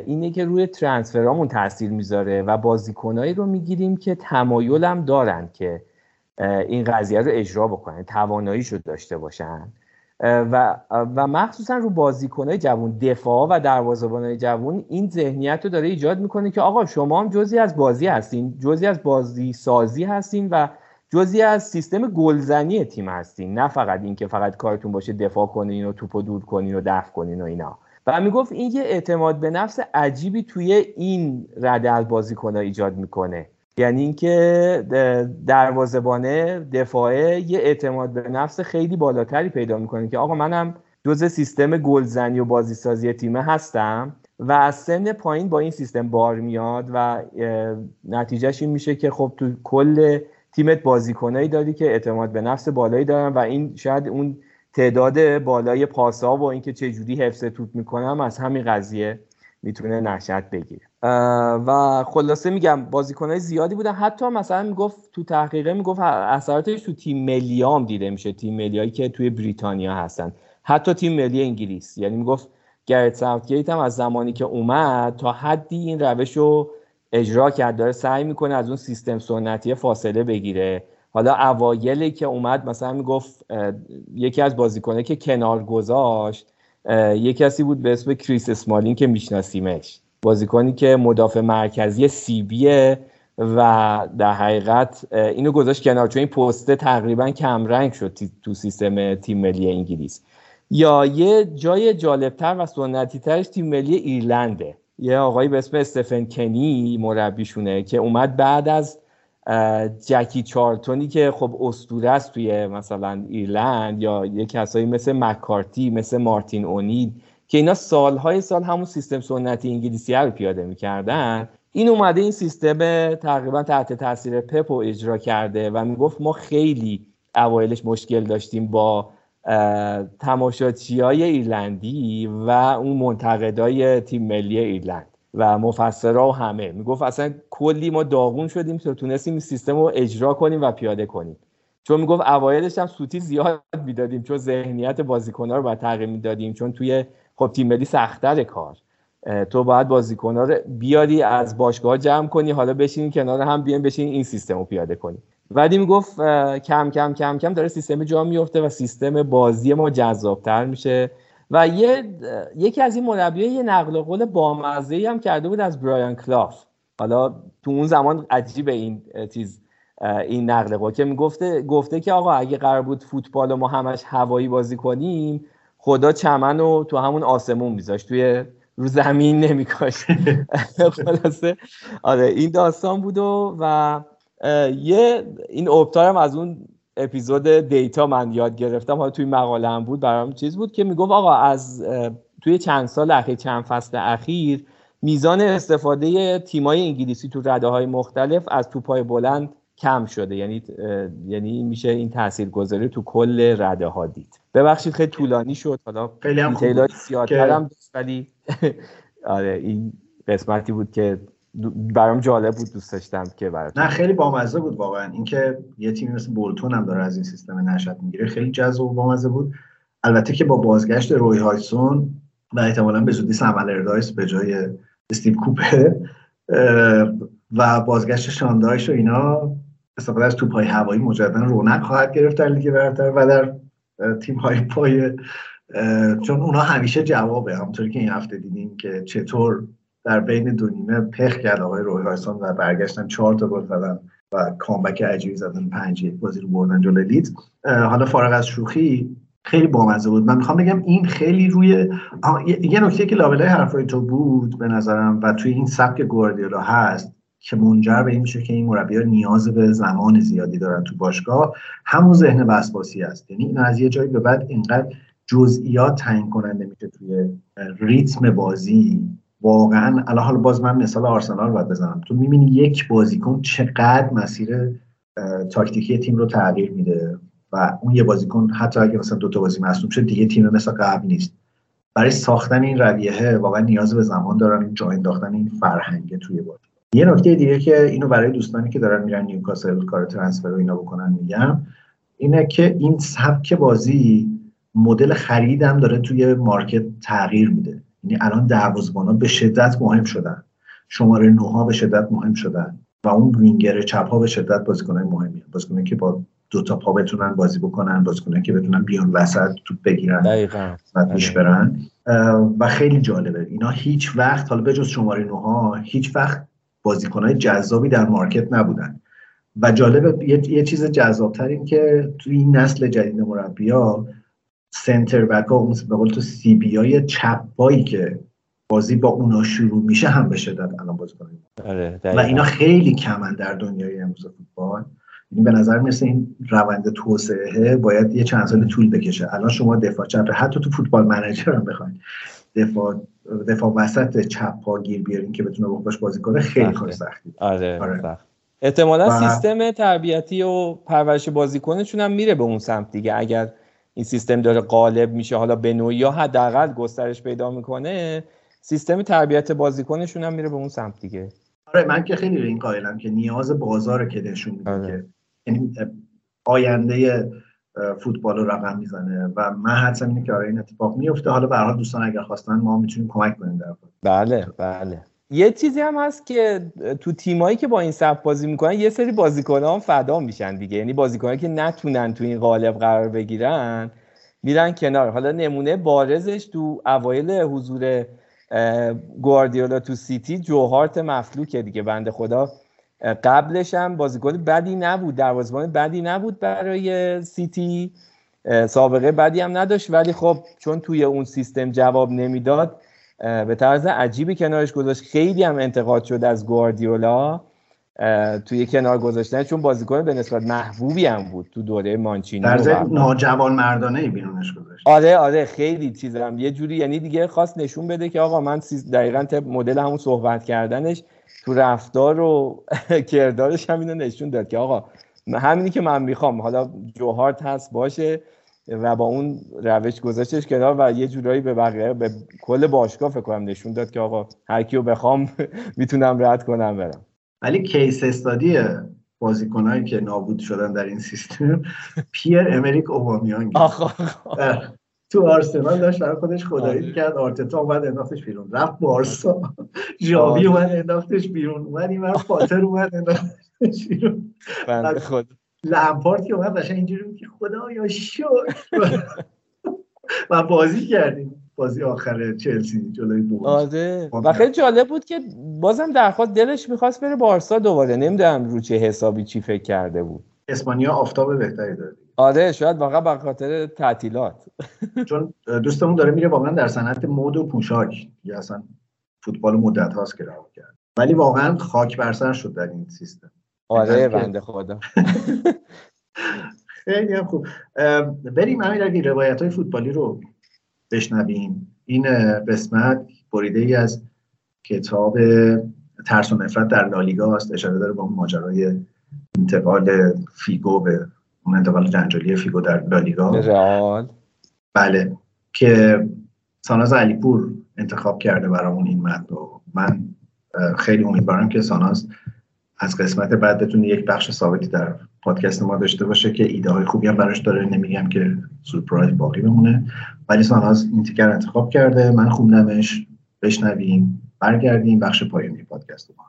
اینه که روی ترانسفرامون تاثیر میذاره و بازیکنایی رو میگیریم که تمایل هم دارن که این قضیه رو اجرا بکنن، تواناییشو داشته باشن و مخصوصا رو بازیکنای جوان، دفاع و دروازه‌بانای جوان این ذهنیت رو داره ایجاد میکنه که آقا شما هم جزئی از بازی هستین، جزئی از بازی سازی هستین و جزئی از سیستم گلزنی تیم هستین، نه فقط این که فقط کارتون باشه دفاع کنین و توپو دور کنین و دفع کنین و اینا. و میگفت این یه اعتماد به نفس عجیبی توی این رده از بازیکن‌ها ایجاد میکنه، یعنی اینکه دروازه‌بانه، دفاعه یه اعتماد به نفس خیلی بالاتری پیدا میکنه که آقا منم جزء سیستم گلزنی و بازیسازی تیمه هستم و از سن پایین با این سیستم بار میاد و نتیجهش این میشه که خب تو کل تیمت بازیکنایی داری که اعتماد به نفس بالایی دارن و این شاید اون تعداد بالای پاسا و اینکه چه جوری حفظ توپ میکنم از همین قضیه میتونه نشأت بگیره. و خلاصه میگم بازیکنای زیادی بودن، حتی مثلا میگفت تو تحقیقه میگفت اثراتش تو تیم ملی هم دیده میشه، تیم ملیایی که توی بریتانیا هستن، حتی تیم ملی انگلیس. یعنی میگفت گرت ساوتگیت هم از زمانی که اومد تا حدی این روش رو اجرا کرد، داره سعی میکنه از اون سیستم سنتی فاصله بگیره. حالا اوایلی که اومد مثلا میگفت یکی از بازیکنه که کنار گذاشت یه کسی بود به اسم کریس اسمالین که میشناسیمش، بازیکنی که مدافع مرکزی CBه و در حقیقت اینو گذاشت کنار چون این پسته تقریبا کمرنگ شد تو سیستم تیم ملی انگلیس. یا یه جای جالبتر و سنتی ترش تیم ملی ایرلنده، یه آقایی به اسم استفن کنی مربیشونه که اومد بعد از جکی چارتونی که خب اسطوره است توی مثلا ایرلند، یا یه کسایی مثل مکارتی، مثل مارتین اونیل که اینا سالهای سال همون سیستم سنتی انگلیسی رو پیاده می‌کردن، این اومده این سیستم تقریبا تحت تاثیر پپ رو اجرا کرده و میگفت ما خیلی اوایلش مشکل داشتیم با تماشاچیای ایرلندی و اون منتقدای تیم ملی ایرلند و مفسرها و همه. میگفت اصلا کلی ما داغون شدیم تا تونستیم این سیستم رو اجرا کنیم و پیاده کنیم، چون میگفت اوایلش هم سوتی زیاد میدادیم چون ذهنیت بازیکن‌ها رو باید تغییر میدادیم، چون توی خب تیم ملی سخت‌تر کار، تو باید بازیکن‌ها رو بیاری از باشگاه جمع کنی، حالا بشین کنار هم بیان بشین این سیستم رو پیاده کنی. ولی میگفت کم کم کم کم داره سیستم جا میفته و سیستم بازی ما جذاب‌تر میشه. و یکی از این مربی‌ها یه نقل قول بامزه‌ای هم کرده بود از برایان کلاف. حالا تو اون زمان عجیب این چیز، این نقل قول که گفته که آقا اگه قرار بود فوتبال رو ما همش هوایی بازی کنیم، خدا چمن رو تو همون آسمون میذاشت، توی رو زمین نمی‌کاشت. خلاصه آره این داستان بود و یه این اوپتارم از اون اپیزود دیتا من یاد گرفتم، حالا توی مقاله هم بود برام چیز بود که میگفت آقا از توی چند سال اخیر، چند فصل اخیر میزان استفاده تیمای انگلیسی تو رده‌های مختلف از توپ‌های بلند کم شده، یعنی میشه این تاثیرگذاری تو کل رده‌ها دید. ببخشید خیلی طولانی شد، حالا دیتیل‌های زیادترم داشت ولی آره این قسمتی بود که برام جالب بود، دوست داشتم که برات. نه خیلی بامزه بود واقعا، اینکه یه تیمی مثل بولتون هم داره از این سیستم نشأت میگیره خیلی جذاب و بامزه بود. البته که با بازگشت روی هایسون و احتمالاً به زودی سم الردایس به جای استیو کوپر و بازگشت شاندایش و اینا استفاده از توپ‌های هوایی مجددا رونق خواهد گرفت در لیگ برتر و در تیم‌های پایه، چون اونا همیشه جوابه. همونطوری که این هفته دیدیم که چطور در بین دو نیمه پخ کرد آقای روحی هایسان و برگشتن 4 تا گل زدن و کامبک عجیبی زدن 5-1 بازی رو بردن جلوی لیدز. حالا فارغ از شوخی خیلی بامزه بود. من میخوام بگم این خیلی روی یه نکته که لابلای حرفای تو بود به نظرم و توی این سبک گواردیولا هست که منجر به این میشه که این مربی‌ها نیاز به زمان زیادی دارن تو باشگاه، همون ذهن وسواسی است. یعنی این از یه جایی به بعد اینقدر جزئیات تعیین کننده میشه توی ریتم بازی. واقعا الان حالا باز من مثال آرسنال رو بزنم، تو می‌بینی یک بازیکن چقدر مسیر تاکتیکی تیم رو تغییر میده و اون یه بازیکن حتی اگه مثلا 2 تا بازی مصدوم شد دیگه تیم مثل قبل نیست. برای ساختن این رویه واقعا نیاز به زمان دارن، جای انداختن این فرهنگ توی بازی. یه نکته دیگه که اینو برای دوستانی که دارن میرن نیوکاسل کار ترانسفر و اینا بکنن میگم اینه که این سبک بازی مدل خریدم داره توی مارکت تغییر میده. یعنی الان دروازه‌بانا به شدت مهم شدن، شماره 9ها به شدت مهم شدن و اون وینگر چپ‌ها به شدت بازیکن‌های مهمیه، بازیکن‌هایی که با 2 تا پا بتونن بازی بکنن، بازیکن‌هایی که بتونن بیان وسط توپ بگیرن دقیقاً و پیش برن. و خیلی جالبه اینا هیچ وقت حالا بجز شماره 9ها هیچ وقت بازیکن‌های جذابی در مارکت نبودن. و جالبه یه چیز جذاب‌تر این که توی این نسل جدید مربی‌ها سنتر بک ها به قول تو سی بی های چپ بایی که بازی با اونا شروع میشه هم به شدت الان بازی کنیم و اینا خیلی کمن در دنیای امروز فوتبال. یعنی به نظر میرسه این روند توسعه باید یه چند سال طول بکشه. الان شما دفاع چپ حتی تو فوتبال منیجر هم بخواید دفاع وسط چپ ها گیر بیارین که بتونه باهاش بازی کنه خیلی کار سختی. آره. احتمالاً سیستم تربیتی و پرورش بازیکنشون هم میره به اون سمت دیگه. اگر این سیستم داره غالب میشه حالا به نوعی یا حداقل گسترش پیدا میکنه، سیستم تربیت بازیکنشون هم میره به اون سمت دیگه. آره من که خیلی به این قائلم که نیاز بازاره که نشون میده، یعنی آینده فوتبال رو رقم میزنه و من حدسم اینه که آره این اتفاق میفته. حالا به هر حال دوستان اگر خواستن ما میتونیم کمک کنیم در واقع. بله. یه چیزی هم هست که تو تیمایی که با این سبک بازی میکنن یه سری بازیکن‌ها هم فدا میشن دیگه. یعنی بازیکنایی که نتونن تو این قالب قرار بگیرن میرن کنار. حالا نمونه بارزش تو اوایل حضور گواردیولا تو سیتی جوهارت مفلوکه دیگه. بنده خدا قبلش هم بازیکن بدی نبود، دروازه‌بان بدی نبود برای سیتی، سابقه بدی هم نداشت، ولی خب چون توی اون سیستم جواب نمیداد به طرز عجیبی کنارش گذاشت. خیلی هم انتقاد شد از گواردیولا توی کنار گذاشتن، چون بازیکن به نسبت محبوبی هم بود تو دوره مانچینی، طرز ناجوانمردانه بیرونش گذاشت. آره خیلی چیزا هم یه جوری یعنی دیگه خواست نشون بده که آقا من دقیقاً طبق مدل همون صحبت کردنش تو رفتار و کردارش هم اینو نشون داد که آقا همینی که من میخوام. حالا جوهارت هست باشه و با اون روش گذاشتش کنار و یه جورایی به بقیه به کل باشگاه فکر کنم نشون داد که آقا هر کیو بخوام میتونم رد کنم برم. ولی کیس استادی بازیکنایی که نابود شدن در این سیستم پیر امریک اوبامیانگ تو آرسنال داشت برای خودش خدایی کرد، آرتتا اومد انداختش بیرون، رفت بارسا، ژاوی اومد انداختش بیرون، اومد اینور پاتر اومد انداختش بیرون، بنده خدا لامپارد که اومد باشه اینجوری بود که خدایا شکر و بازی کردیم بازی آخر چلسی جلوی بورنموث. و خیلی جالب بود که بازم درخواست دلش می‌خواست بره بارسا دوباره. نمیدونم رو چه حسابی چی فکر کرده بود. اسپانیا آفتاب بهتری داره. شاید واقعا به خاطر تعطیلات چون دوستمون داره میره واقعا در صنعت مد و پوشاک یا اصلا فوتبال مدت هاست که رها کرد، ولی واقعا خاک بر سر شد در این سیستم. بنده خدا خیلی هم خوب. بریم همین روایت‌های فوتبالی رو بشنویم. این قسمت بریده‌ای از کتاب ترس و نفرت در لالیگا است. اشاره داره به اون ماجرای انتقال فیگو به اون انتقال جنجالی فیگو در لالیگا به رئال. بله که ساناز علیپور انتخاب کرده برامون این متن رو. من خیلی امیدوارم که ساناز از قسمت بعد بتونه یک بخش ثابتی در پادکست ما داشته باشه که ایده های خوبی هم براش داره، نمیگم که سورپرایز باقی بمونه، ولی ساناز این تیکر انتخاب کرده، من خوندمش، بشنویم، برگردیم بخش پایانی پادکست ما.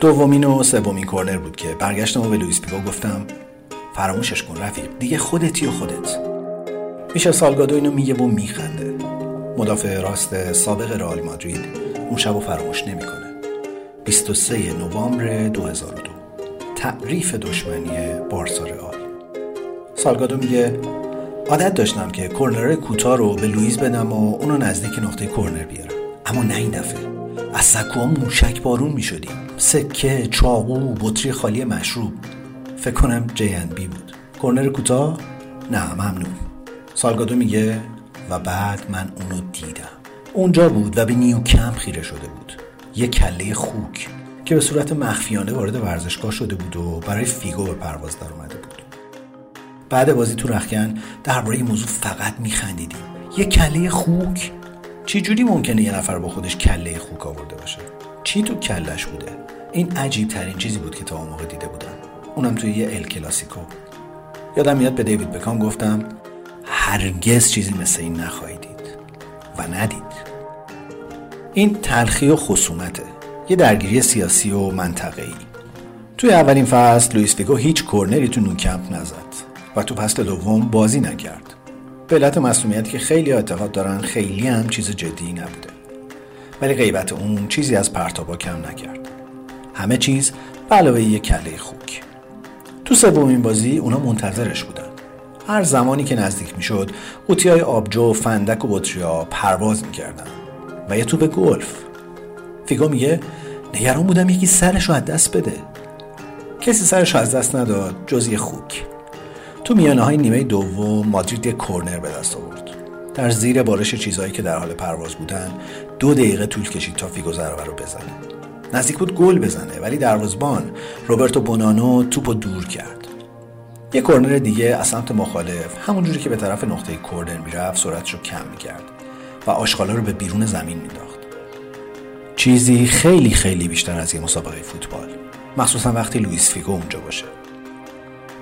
دومین و سومین کورنر بود که برگشتم و به لوئیس پیگو گفتم فراموشش کن رفیق، دیگه خودتی و خودت. میشه سالگادو اینو میگه و میخنده. مدافع راست سابق رئال مادرید اون شبو فراموش نمیکنه. 23 نوامبر 2002 تعریف دشمنی بارسا رئال. سالگادو میگه عادت داشتم که کورنر کوتاه رو به لوئیس بدم و اونو نزدیک نقطه کورنر بیارم، اما نه این دفعه. از سکوها موشک بارون میشدیم، سکه، چاقو، بطری خالی مشروب. فکر کنم جی ان بی بود. کورنر کوتاه؟ نه ممنون. سالگادو میگه و بعد من اونو دیدم. اونجا بود و به نیو کمپ خیره شده بود. یک کله خوک که به صورت مخفیانه وارد ورزشگاه شده بود و برای فیگو به پرواز در اومده بود. بعد بازی تو رختکن درباره این موضوع فقط میخندیدیم. یک کله خوک؟ چی جوری ممکنه یه نفر با خودش کله خوک آورده باشه؟ چی تو کلش بوده؟ این عجیب ترین چیزی بود که تا اون موقع دیده بودم. اونم توی یه ال کلاسیکو. یادم میاد به دیوید بکام گفتم هرگز چیزی مثل این نخواهید دید و ندید. این تلخی و خصومته، یه درگیری سیاسی و منطقه‌ای. توی اولین فصل لوئیس فیگو هیچ کورنری تو نوکمپ نزد و تو فصل دوم بازی نکرد. به علت مسئولیتی که خیلی اعتقاد دارن خیلی هم چیز جدی نبوده، ولی غیبت اون چیزی از پرتابا کم نکرد. همه چیز به علاوه یک کله خوک. تو سومین بازی اونا منتظرش بودن. هر زمانی که نزدیک میشد قوطی‌های آبجو، فندک و بطری‌ها پرواز میکردن و یه توپ گلف. فیگو میگه نگران بودم یکی سرشو از دست بده. کسی سرشو از دست نداد جز یه خوک. تو میانه‌های نیمه دوم مادرید یک کورنر به دست آورد. در زیر بارش چیزهایی که در حال پرواز بودن 2 دقیقه طول کشید تا فیگو ضربه رو بزنه. نزدیک بود گل بزنه ولی دروازه‌بان روبرتو بونانو توپو دور کرد. یک کورنر دیگه از سمت مخالف همونجوری که به طرف نقطه کورنر میرفت سرعتشو کم میکرد و آشغالا رو به بیرون زمین مینداخت. چیزی خیلی خیلی بیشتر از یه مسابقه فوتبال، مخصوصا وقتی لوئیس فیگو اونجا باشه.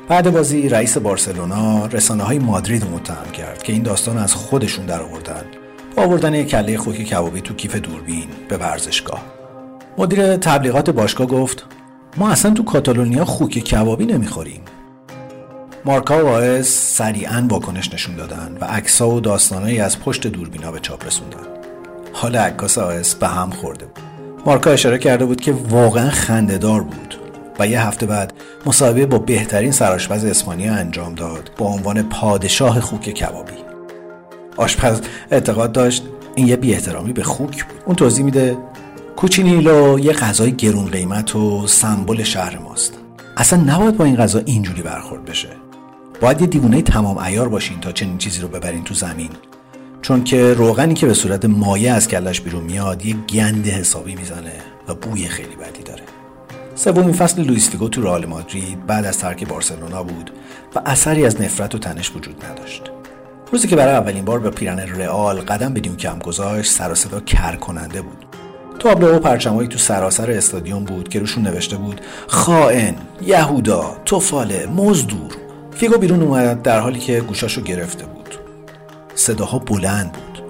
بعد بازی رئیس بارسلونا رسانه‌های مادرید رو متهم کرد که این داستان از خودشون درآوردن، با آوردن یک کله خوک کبابی تو کیف دوربین به ورزشگاه. مدیر تبلیغات باشگاه گفت ما اصلا تو کاتالونیا خوک کبابی نمیخوریم. مارکا و آیس سریعاً واکنش نشون دادن و عکس‌ها و داستانایی از پشت دوربینا به چاپ رسوندن. حال عکاس آیس به هم خورده بود. مارکا اشاره کرده بود که واقعاً خنده‌دار بود و یه هفته بعد مصاحبه با بهترین سرآشپز اسپانیا انجام داد با عنوان پادشاه خوک کبابی. آشپز اعتقاد داشت این یه بی‌احترامی به خوک بود. اون توضیح میده کوچینیلو یه غذای گرون قیمت و سمبل شهر ماست. اصلا نباید با این غذا اینجوری برخورد بشه. باید یه دیوونه تمام عیار باشین تا چنین چیزی رو ببرین تو زمین، چون که روغنی که به صورت مایع از کلش بیرون میاد یه گند حسابی میزنه و بوی خیلی بدی داره. سومین فصل لوئیس فیگو تو رئال مادرید بعد از ترک بارسلونا بود و اثری از نفرت و تنش وجود نداشت. روزی که برای اولین بار با پیرن رئال قدم به نیوکمپ گذاشت سر و صدا کر کننده بود. تابلو و پرچمایی تو سراسر استادیوم بود که روشون نوشته بود خائن، یهودا، توفاله، مزدور. فیگو بیرون اومد در حالی که گوشاشو گرفته بود. صداها بلند بود.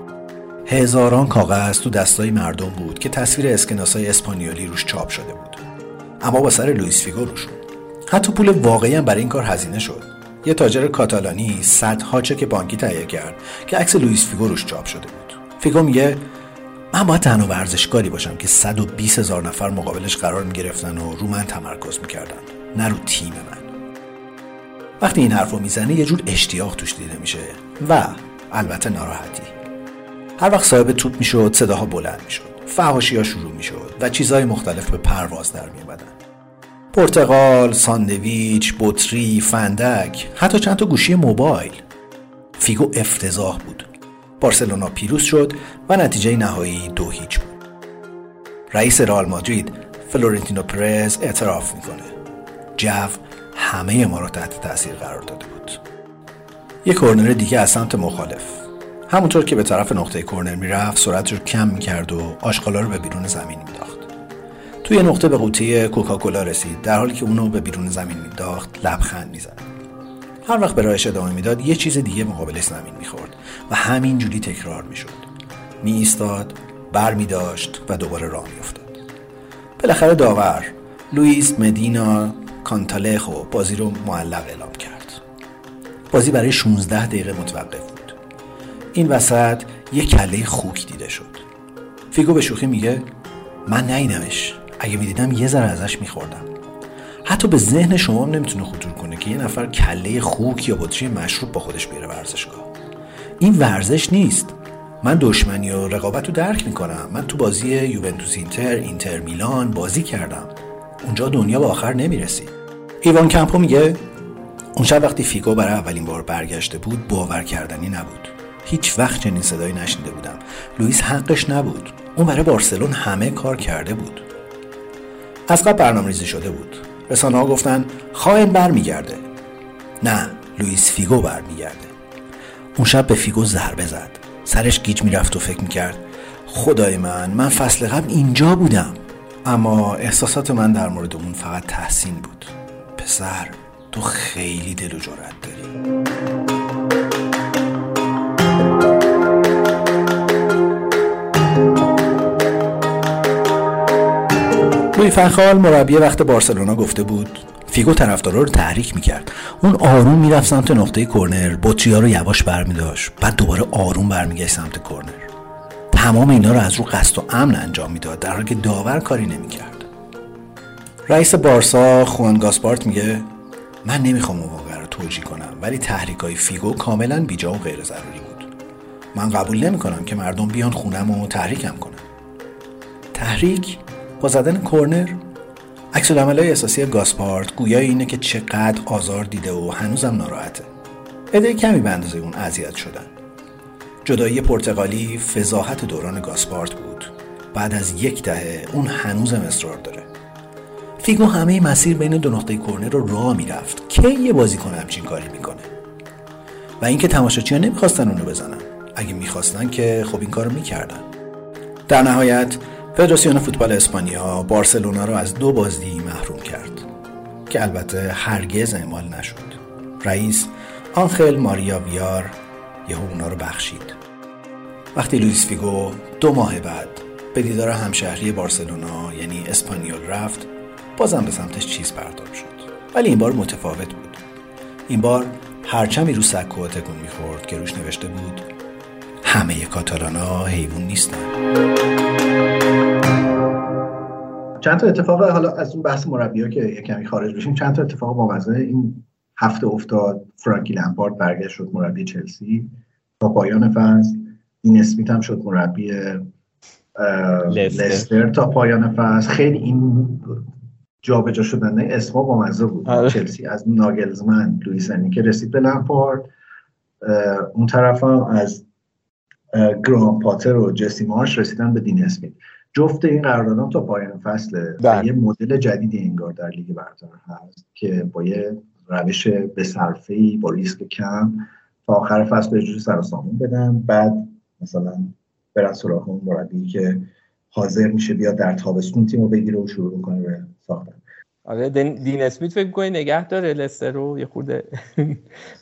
هزاران کاغذ تو دستای مردم بود که تصویر اسکناسای اسپانیولی روش چاپ شده بود، اما با سر لوئیس فیگو روشون. حتی پول واقعی هم برای این کار هزینه شد. یه تاجر کاتالانی صدها چک بانکی تهیه کرد که عکس لوئیس فیگو روش چاپ شده بود. فیگو میگه من باید تنها ورزشکاری باشم که 120,000 نفر مقابلش قرار میگرفتن و رو من تمرکز میکردن، نه رو تیم من. وقتی این حرفو میزنه یه جور اشتیاق توش دیده میشه و البته ناراحتی. هر وقت صاحب توپ میشد صداها بلند میشد، فحاشی‌ها شروع میشد و چیزهای مختلف به پرواز در میومدن. پرتقال، ساندویچ، بطری، فندک، حتی چند تا گوشی موبایل. فیگو افتضاح بود. بارسلونا پیروز شد و نتیجه نهایی 2-0 بود. رئیس رئال مادرید فلورنتینو پرز اعتراف میکنه. جو همه ما رو تحت تاثیر قرار داده بود. یک کورنر دیگه از سمت مخالف. همونطور که به طرف نقطه کورنر میرفت سرعتش رو کم میکرد و آشغالا رو به بیرون زمین مینداخت. توی نقطه به قوطی کوکاکولا رسید. در حالی که اونو به بیرون زمین مینداخت لبخند میزد. هر وقت به راهش ادامه میداد یه چیز دیگه مقابلش زمین میخورد و همین جوری تکرار میشد. میایستاد، برمیداشت و دوباره راه میافتاد. بالاخره داور لوئیس مدینا کانتالخو بازی رو معلق اعلام کرد. بازی برای 16 دقیقه متوقف بود. این وسط یک کله خوک دیده شد. فیگو به شوخی میگه من ندیدمش، اگه میدیدم یه ذره ازش میخوردم. حتی به ذهن شما هم نمیتونه خطور کنه که یه نفر کله خوک یا بطری مشروب با خودش بیاره ورزشگاه. این ورزش نیست. من دشمنی و رقابت رو درک میکنم. من تو بازی یوونتوس اینتر میلان بازی کردم. اونجا دنیا به آخر نمیرسی. ایوان کمپو میگه اون شب وقتی فیگو برای اولین بار برگشته بود باور کردنی نبود. هیچ وقت چنین صدایی نشنیده بودم. لوئیس حقش نبود. اون برای بارسلون همه کار کرده بود. از قبل برنامه‌ریزی شده بود. رسانه‌ها گفتن خائن برمیگرده. نه، لوئیس فیگو برمیگرده. اون شب به فیگو ضربه زد. سرش گیج میرفت و فکر میکرد خدای من فصل قبل اینجا بودم. اما احساسات من در مورد اون فقط تحسین بود. پسر تو خیلی دل و جرأت داری. لوی فخال مربی وقت بارسلونا گفته بود فیگو طرفدارا رو تحریک میکرد. اون آروم میرفت سمت نقطه کرنر، بطری‌ها رو یواش برمی‌داشت، بعد دوباره آروم برمیگشت سمت کرنر. تمام اینا رو از رو قصد و امن انجام میداد، در حالی که داور کاری نمیکرد. رئیس بارسا خوان گاسپارت میگه من نمیخوام اون واقعه رو توجیه کنم، ولی تحریکای فیگو کاملا بیجا و غیر ضروری بود. من قبول نمیکنم که مردم بیان خونم و تحریکم کنن. تحریک با زدن کورنر؟ عکس العمل‌های احساسی گاسپارت گویای اینه که چقدر آزار دیده و هنوزم ناراحته. عده کمی به اندازه اون اذیت شدن. جدایی پرتغالی فضاحت دوران گاسپارت بود. بعد از یک دهه اون هنوزم اصرار داره. فیگو همه مسیر بین دو نقطه کرنر رو راه میرفت. کی یه بازیکن همچین کاری میکنه؟ و اینکه تماشاگرها نمیخواستن اون رو بزنن. اگه میخواستن که خب این کارو میکردن. در نهایت فدراسیون فوتبال اسپانیا بارسلونا رو از 2 بازی محروم کرد که البته هرگز اعمال نشد. رئیس آنخل ماریا ویار یهو اونا رو بخشید. وقتی لوئیس فیگو 2 ماه بعد به دیدار همشهری بارسلونا یعنی اسپانیول رفت، بازم به سمتش چیز بردار شد، ولی این بار متفاوت بود. این بار پرچمی رو سکو تکون می‌خورد که روش نوشته بود همه کاتالانا حیوان نیستن. چند تا اتفاق، حالا از اون بحث مربی‌ها که یک کمی خارج بشیم، چند تا اتفاق موازی این هفته افتاد. فرانکی لمپارد برگشت شد مربی چلسی تا پایان فصل. این اسمیت هم شد مربی لستر تا پایان فصل. خیلی این جابجا شدن اسم‌ها بامزه بود. چلسی از ناگلزمن، لوئیس انریکه رسید به لمپارد، اون طرف هم از گرام پاتر و جسی مارش رسیدن به دین اسمیت. جفت این قراردادام تا پایان فصله. یه مدل جدیدی انگار در لیگ برتر هست که با یه روش به صرفه‌ای با ریسک کم تا آخر فصل یه جور سر و سامون بدن، بعد مثلا برن سراغ اون مربی که حاضر میشه بیاد در تابستون تیمو بگیره و شروع کنه به ساختن. آره دین اسمیت فکر می‌کنی نگه داره لستر رو یه خورده؟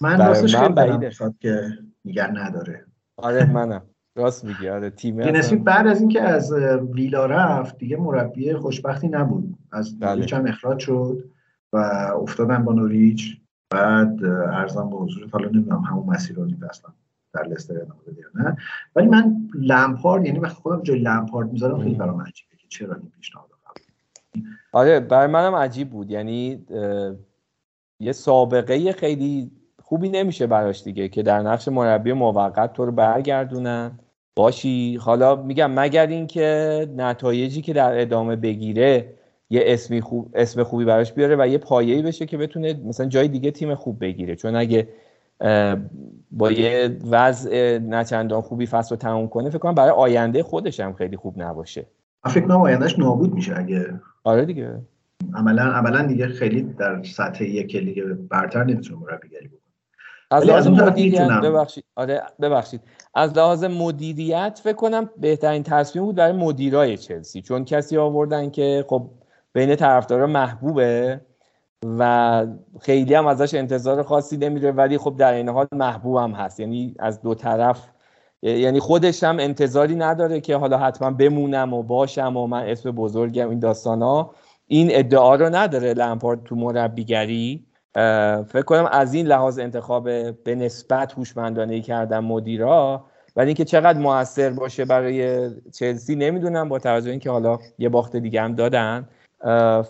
من راستش خیلی بعیده که نگه نداره. آره منم راست میگی. آره تیمه دینسمی بعد از اینکه از ویلا رفت دیگه مربی خوشبختی نبود. از نوریچ هم اخراج شد و افتادن با نوریچ. بعد ارزم به حضورت، حالا نمیدونم همون مسیر رو نیده اصلا در لستر نبوده یا نه، ولی من لمپارد، یعنی وقتی خودم جای لمپارد میذارم خیلی برام عجیبه که چرا این پیشنهاد قبول. آره برای منم عجیب بود، یعنی یه سابقه خیلی خوبی نمیشه براش دیگه که در نقش مربی موقت تو رو برگردونن باشی. حالا میگم مگر این که نتایجی که در ادامه بگیره یه اسم خوبی براش بیاره و یه پایه‌ای بشه که بتونه مثلا جای دیگه تیم خوب بگیره، چون اگه با یه وضع نچندان خوبی فصل رو تموم کنه فکر کنم برای آینده خودش هم خیلی خوب نباشه. فکر کنم آیندهش نابود میشه اگه. آره دیگه عملاً دیگه خیلی در سطح یک لیگ برتر نمیتونه مربیگری بکنه. از لحاظ مدیریت ببخشید از لحاظ مدیریت فکر کنم بهترین تصمیم بود برای مدیرای چلسی، چون کسی آوردن که خب بین طرفدارا محبوبه و خیلی هم ازش انتظار خاصی نمیره، ولی خب در این حال محبوب هم هست. یعنی از دو طرف، یعنی خودش هم انتظاری نداره که حالا حتما بمونم و باشم و من اسم بزرگم این داستانا، این ادعا رو نداره لمپارد تو مربیگری. فکر کنم از این لحاظ انتخاب به نسبت هوشمندانه‌ای کردن مدیرا، ولی اینکه چقدر موثر باشه برای چلسی نمیدونم، با توجه اینکه حالا یه باخت دیگه هم دادن.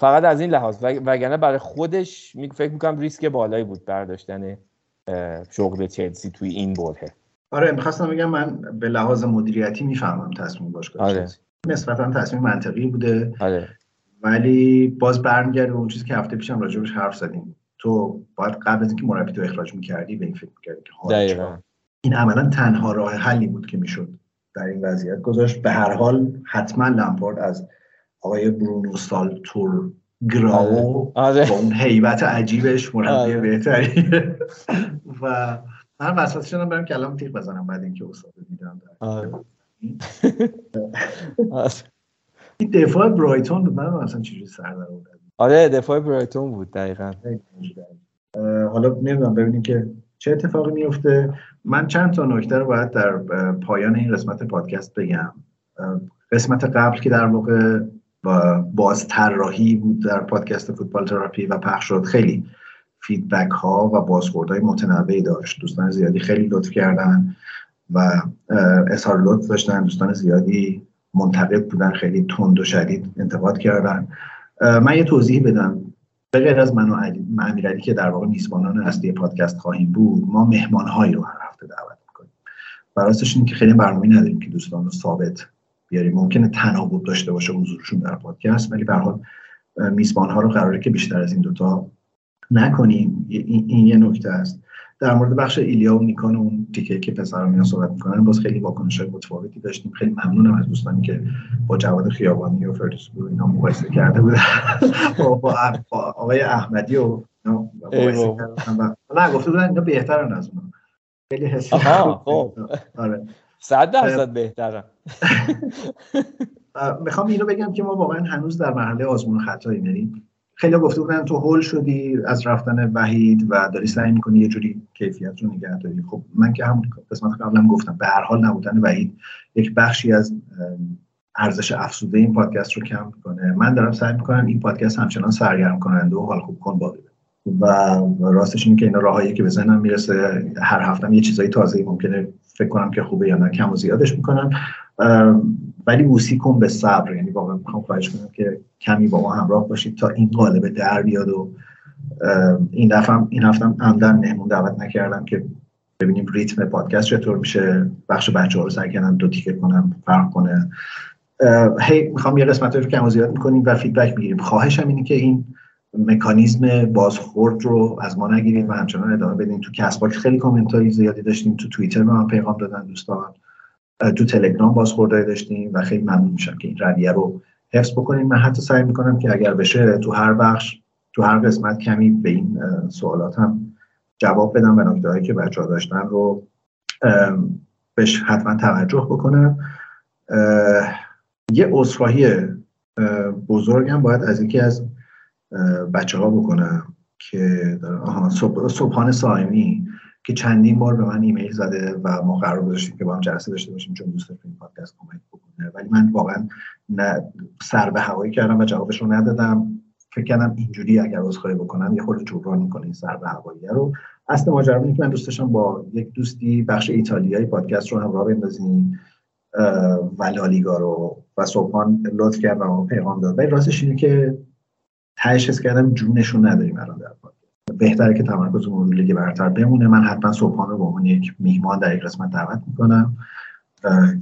فقط از این لحاظ، وگرنه برای خودش فکر میکنم ریسک بالایی بود برداشتن شغل چلسی توی این بره. آره میخواستم بگم من به لحاظ مدیریتی میفهمم تصمیم باشگاه چلسی نسبتاً تصمیم منطقی بوده. آره. ولی باز برمیگرده اون چیزی که هفته پیشم راجبش حرف زدیم، تو باید قبل از اینکه مربی تو اخراج میکردی به این فکر میکردی که حالا این عملا تنها راه حلی بود که میشد در این وضعیت گذاشت. به هر حال حتما لمپارد از آقای برونو سالتور گراو با اون هیبت عجیبش مربی بهتریه و من وسوسه شدم برم کلام تیغ بزنم بعد اینکه استاد دیدم. این دفاع برایتون بود، من اصلا چجوری سر در آوردم. آره دفاع برایتون بود دقیقاً. حالا نمیدونم ببینیم که چه اتفاقی میفته. من چند تا نکته رو باید در پایان این قسمت پادکست بگم. قسمت قبل که در واقع باز طراحی بود در پادکست فوتبال تراپی و پخش شد، خیلی فیدبک ها و بازخوردهای متنوعی داشت. دوستان زیادی خیلی لطف کردن و اظهار لطف داشتن، دوستان زیادی منتقد بودن، خیلی تند و شدید انتقاد کردن. من یه توضیح بدم، به غیر از من و امیرعلی که در واقع میزبانان اصلی پادکست خواهیم بود، ما مهمان‌هایی رو هر هفته دعوت می‌کنیم. راستش اینه که خیلی برنامه‌ای نداریم که دوستان رو ثابت بیاریم. ممکنه تناوب داشته باشه حضورشون در پادکست، ولی به هر حال میزبان‌ها رو قراره که بیشتر از این دوتا نکنیم. این یه نکته است. در مورد بخش ایلیا و نیکان و اون تیکه که پسرا میان صحبت می‌کنن، باز خیلی واکنش‌های متفاوتی داشتیم. خیلی ممنونم از دوستانی که با جواد خیابانی و فردوسپور اینا مقایسه کرده بودن با آقای احمدی و اینا مقایسه کردن و نه گفته بودن اینا بهترن از اون. خیلی حسش خوب. آره 100% بهترن. میخوام اینو بگم که ما واقعا هنوز در مرحله آزمون خطایی نریم. خیلی گفته بودن تو هول شدی از رفتن وحید و داری سعی می‌کنی یه جوری کیفیت رو نگه داری. خب من که همون قسمت قبلم گفتم، به هر حال نبودن وحید یک بخشی از ارزش افزوده این پادکست رو کم می‌کنه. من دارم سعی می‌کنم این پادکست همچنان سرگرم کننده و حال خوب کن باقی بمونه و راستش اینه که اینا راهایی که به ذهنم میرسه هر هفته‌م یه چیزای تازه‌ای ممکنه فکر کنم که خوبه یا نه کم و زیادش می‌کنم. ولی موسیقم به صبر، یعنی واقعا میخوام خواهش کنم که کمی با ما همراه باشید تا این قالب در بیاد و این هفتم عمدن مهمون دعوت نکردم که ببینیم ریتم پادکست چطور میشه. بخش بچه‌ها رو سعی کردم دو تیکه کنم فرق کنه. هی میخوام یه قسمت‌ها رو کم و زیاد می‌کنیم و فیدبک می‌گیریم. خواهشم اینه که این مکانیزم بازخورد رو از ما نگیرید و همچنان ادامه بدین. تو کسب باکس خیلی کامنت‌های زیادی داشتیم، تو توییتر به من پیغام دادن دوستان، تو تلگرام بازخوردهایی داشتیم و خیلی ممنون میشم که این رویه رو حفظ بکنیم. من حتی سعی میکنم که اگر بشه تو هر قسمت کمی به این سوالات هم جواب بدم و نکته‌هایی که بچه‌ها داشتن رو بهش حتما توجه بکنم. یه عذرخواهی بزرگم باید از یکی از بچه‌ها بکنم که صبحانه صائمی که چندین بار به من ایمیل زده و ما قرار گذاشتیم که با هم جلسه داشته باشیم چون دوست داره این پادکست کمک بکنه، ولی من واقعا سر به هوایی کردم و جوابش رو ندادم. فکر کردم اینجوری اگر عذرخواهی بکنم یه خورده جبران کنه این سر به هوایی رو. اصل ماجرا اینه که من دوست داشتم با یک دوستی بخش ایتالیایی پادکست رو همراه بندازیم و لالیگا رو، و صبحان لطف کرد و ما پیغام داد، ولی راستش اینه که تهش حس کردم جونشون نداریم الان در پادکست. بهتره که تمرکزمون روی لیگ برتر بمونه. من حتما صبحانه رو با من یک میهمان در یک قسمت دعوت میکنم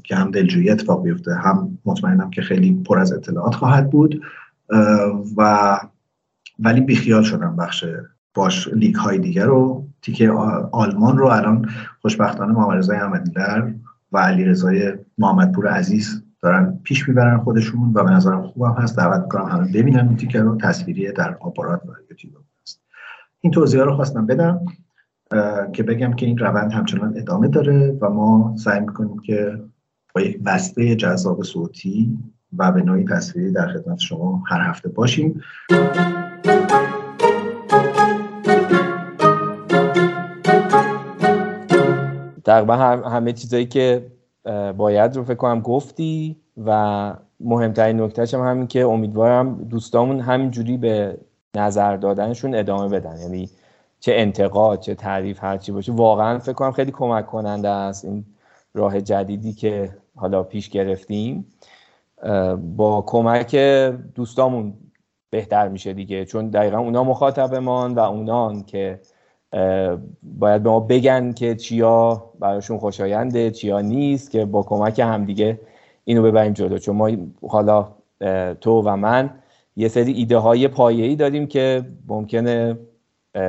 که هم دلجویی اتفاق بیفته، هم مطمئنم که خیلی پر از اطلاعات خواهد بود و ولی بیخیال شدم باش لیگ های دیگه رو. تیکه آلمان رو الان خوشبختانه محمد رضای احمدی‌لر و علیرضای محمدپور عزیز دارن پیش میبرن خودشون و به نظرم خوبم هست. دعوت میکنم همه ببینن این تیکه رو، تصویری در آپارات و یوتیوب. این توضیحا رو خواستم بدم که بگم که این روند همچنان ادامه داره و ما سعی میکنیم که با یک بسته جذاب صوتی و به نوعی تصویری در خدمت شما هر هفته باشیم. تقریبا همه چیزایی که باید رو فکر کنم گفتی و مهمترین نکتهش هم همین که امیدوارم دوستامون همینجوری به نظر دادنشون ادامه بدن، یعنی چه انتقاد چه تعریف هر چی باشه، واقعا فکر کنم خیلی کمک کننده است این راه جدیدی که حالا پیش گرفتیم. با کمک دوستامون بهتر میشه دیگه، چون دقیقا اونا مخاطبمان و اونان که باید به ما بگن که چیا براشون خوشاینده چیا نیست، که با کمک همدیگه اینو ببریم جلو. چون ما حالا تو و من یه سری ایده های پایه‌ای داریم که ممکنه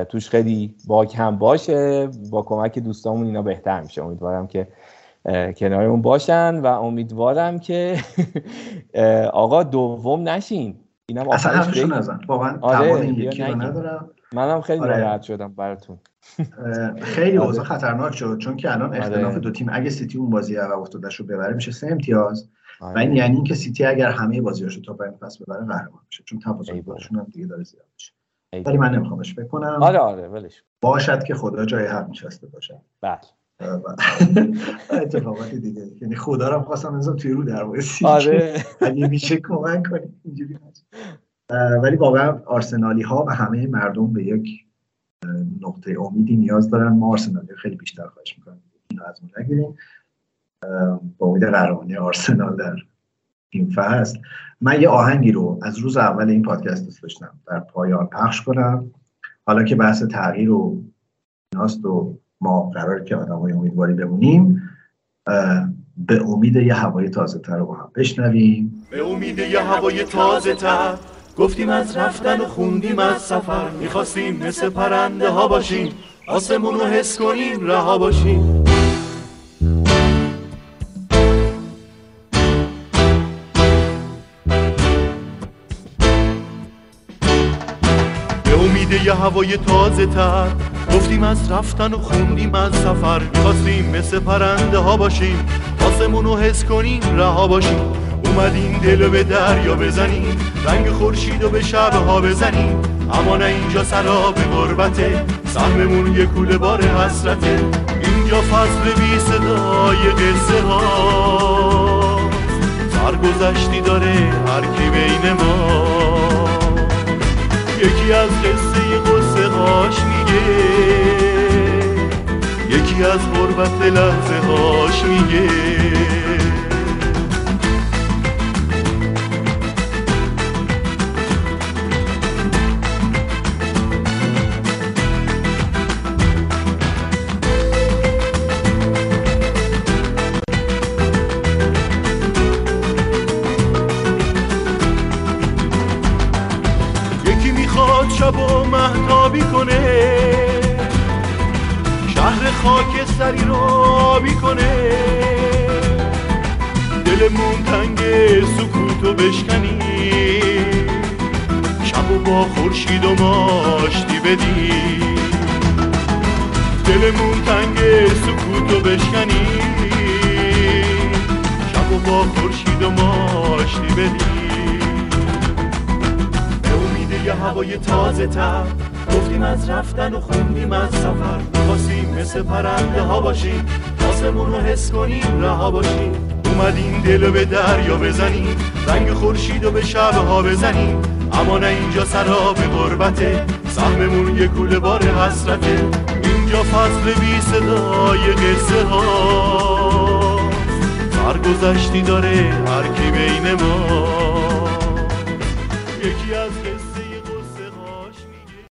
توش خیلی باگ هم باشه، با کمک دوستامون اینا بهتر میشه. امیدوارم که کنارمون باشن و امیدوارم که آقا دوم نشین، اینم اصلا همشون نزن واقعا. آره یکی رو ندارم، منم خیلی ناراحت شدم براتون. خیلی اوضاع خطرناک شد، چون که الان اختلاف دو تیم، اگه سیتی اون بازی عقب افتادش رو ببره میشه 3 امتیاز و این یعنی اینکه سیتی اگر همه بازیاشو تا پایان فصل ببره قهرمان میشه، چون تفاوتشون هم دیگه داره زیاد میشه. ولی من نمیخوام بهش فکر کنم. آره ولش باشد که خدا جای هم نشسته باشه. بله اتفاقات دیگه، یعنی خدا رو خواستم انزام توی رو در وایسی. آره اگه میشه کمک کنید اینجوری نشه. ولی واقعا آرسنالی ها و همه مردم به یک نقطه امیدی نیاز دارن. ما آرسنالی خیلی بیشتر خواهش میکنیم اینو از ما نگیریم. با امید قهرمانی آرسنال در این فصل من یه آهنگی رو از روز اول این پادکست دوست داشتم در پایان پخش کنم. حالا که بحث تغییر و ایناست و ما قراره که آدمای امیدواری بمونیم، به امید یه هوای تازه تر رو با هم بشنویم. به امید یه هوای تازه تر، گفتیم از رفتن و خوندیم از سفر، میخواستیم مثل پرنده ها باشیم، آسمون رو حس کنیم، رها باشیم. به امید یه هوای تازه تر، گفتیم از رفتن و خوندیم از سفر، میخواستیم مثل پرنده ها باشیم، آسمون رو حس کنیم، رها باشیم. اومدیم دلو به دریا بزنیم، رنگ خورشیدو به شبها بزنیم، اما نه اینجا سراب غربته، سهممون یه کوله بار حسرته. اینجا فصل بی صدای قصه ها، سرگذشتی داره هر کی بین ما، یکی از قصه قصه هاش میگه، یکی از غربت لحظه هاش میگه. خاکستری رو بیکنه، دلمون تنگ سکوتو بشکنیم، شبو با خورشید و ماشتی بدیم، دلمون تنگ سکوتو بشکنیم، شبو با خورشید و ماشتی بدیم. به امید یه هوای تازه تر، گفتیم از رفتن و خوندیم از سفر، میخواستیم مثل پرنده ها باشیم، آسمون رو حس کنیم، رها باشیم. اومدیم دلو به دریا بزنیم، رنگ خورشیدو به شبها بزنیم، اما نه اینجا سراب غربته، سهممون یه کوله بار حسرته. اینجا فصل بی صدای قصه ها، سرگذشتی داره هر کی بین ما، یکی از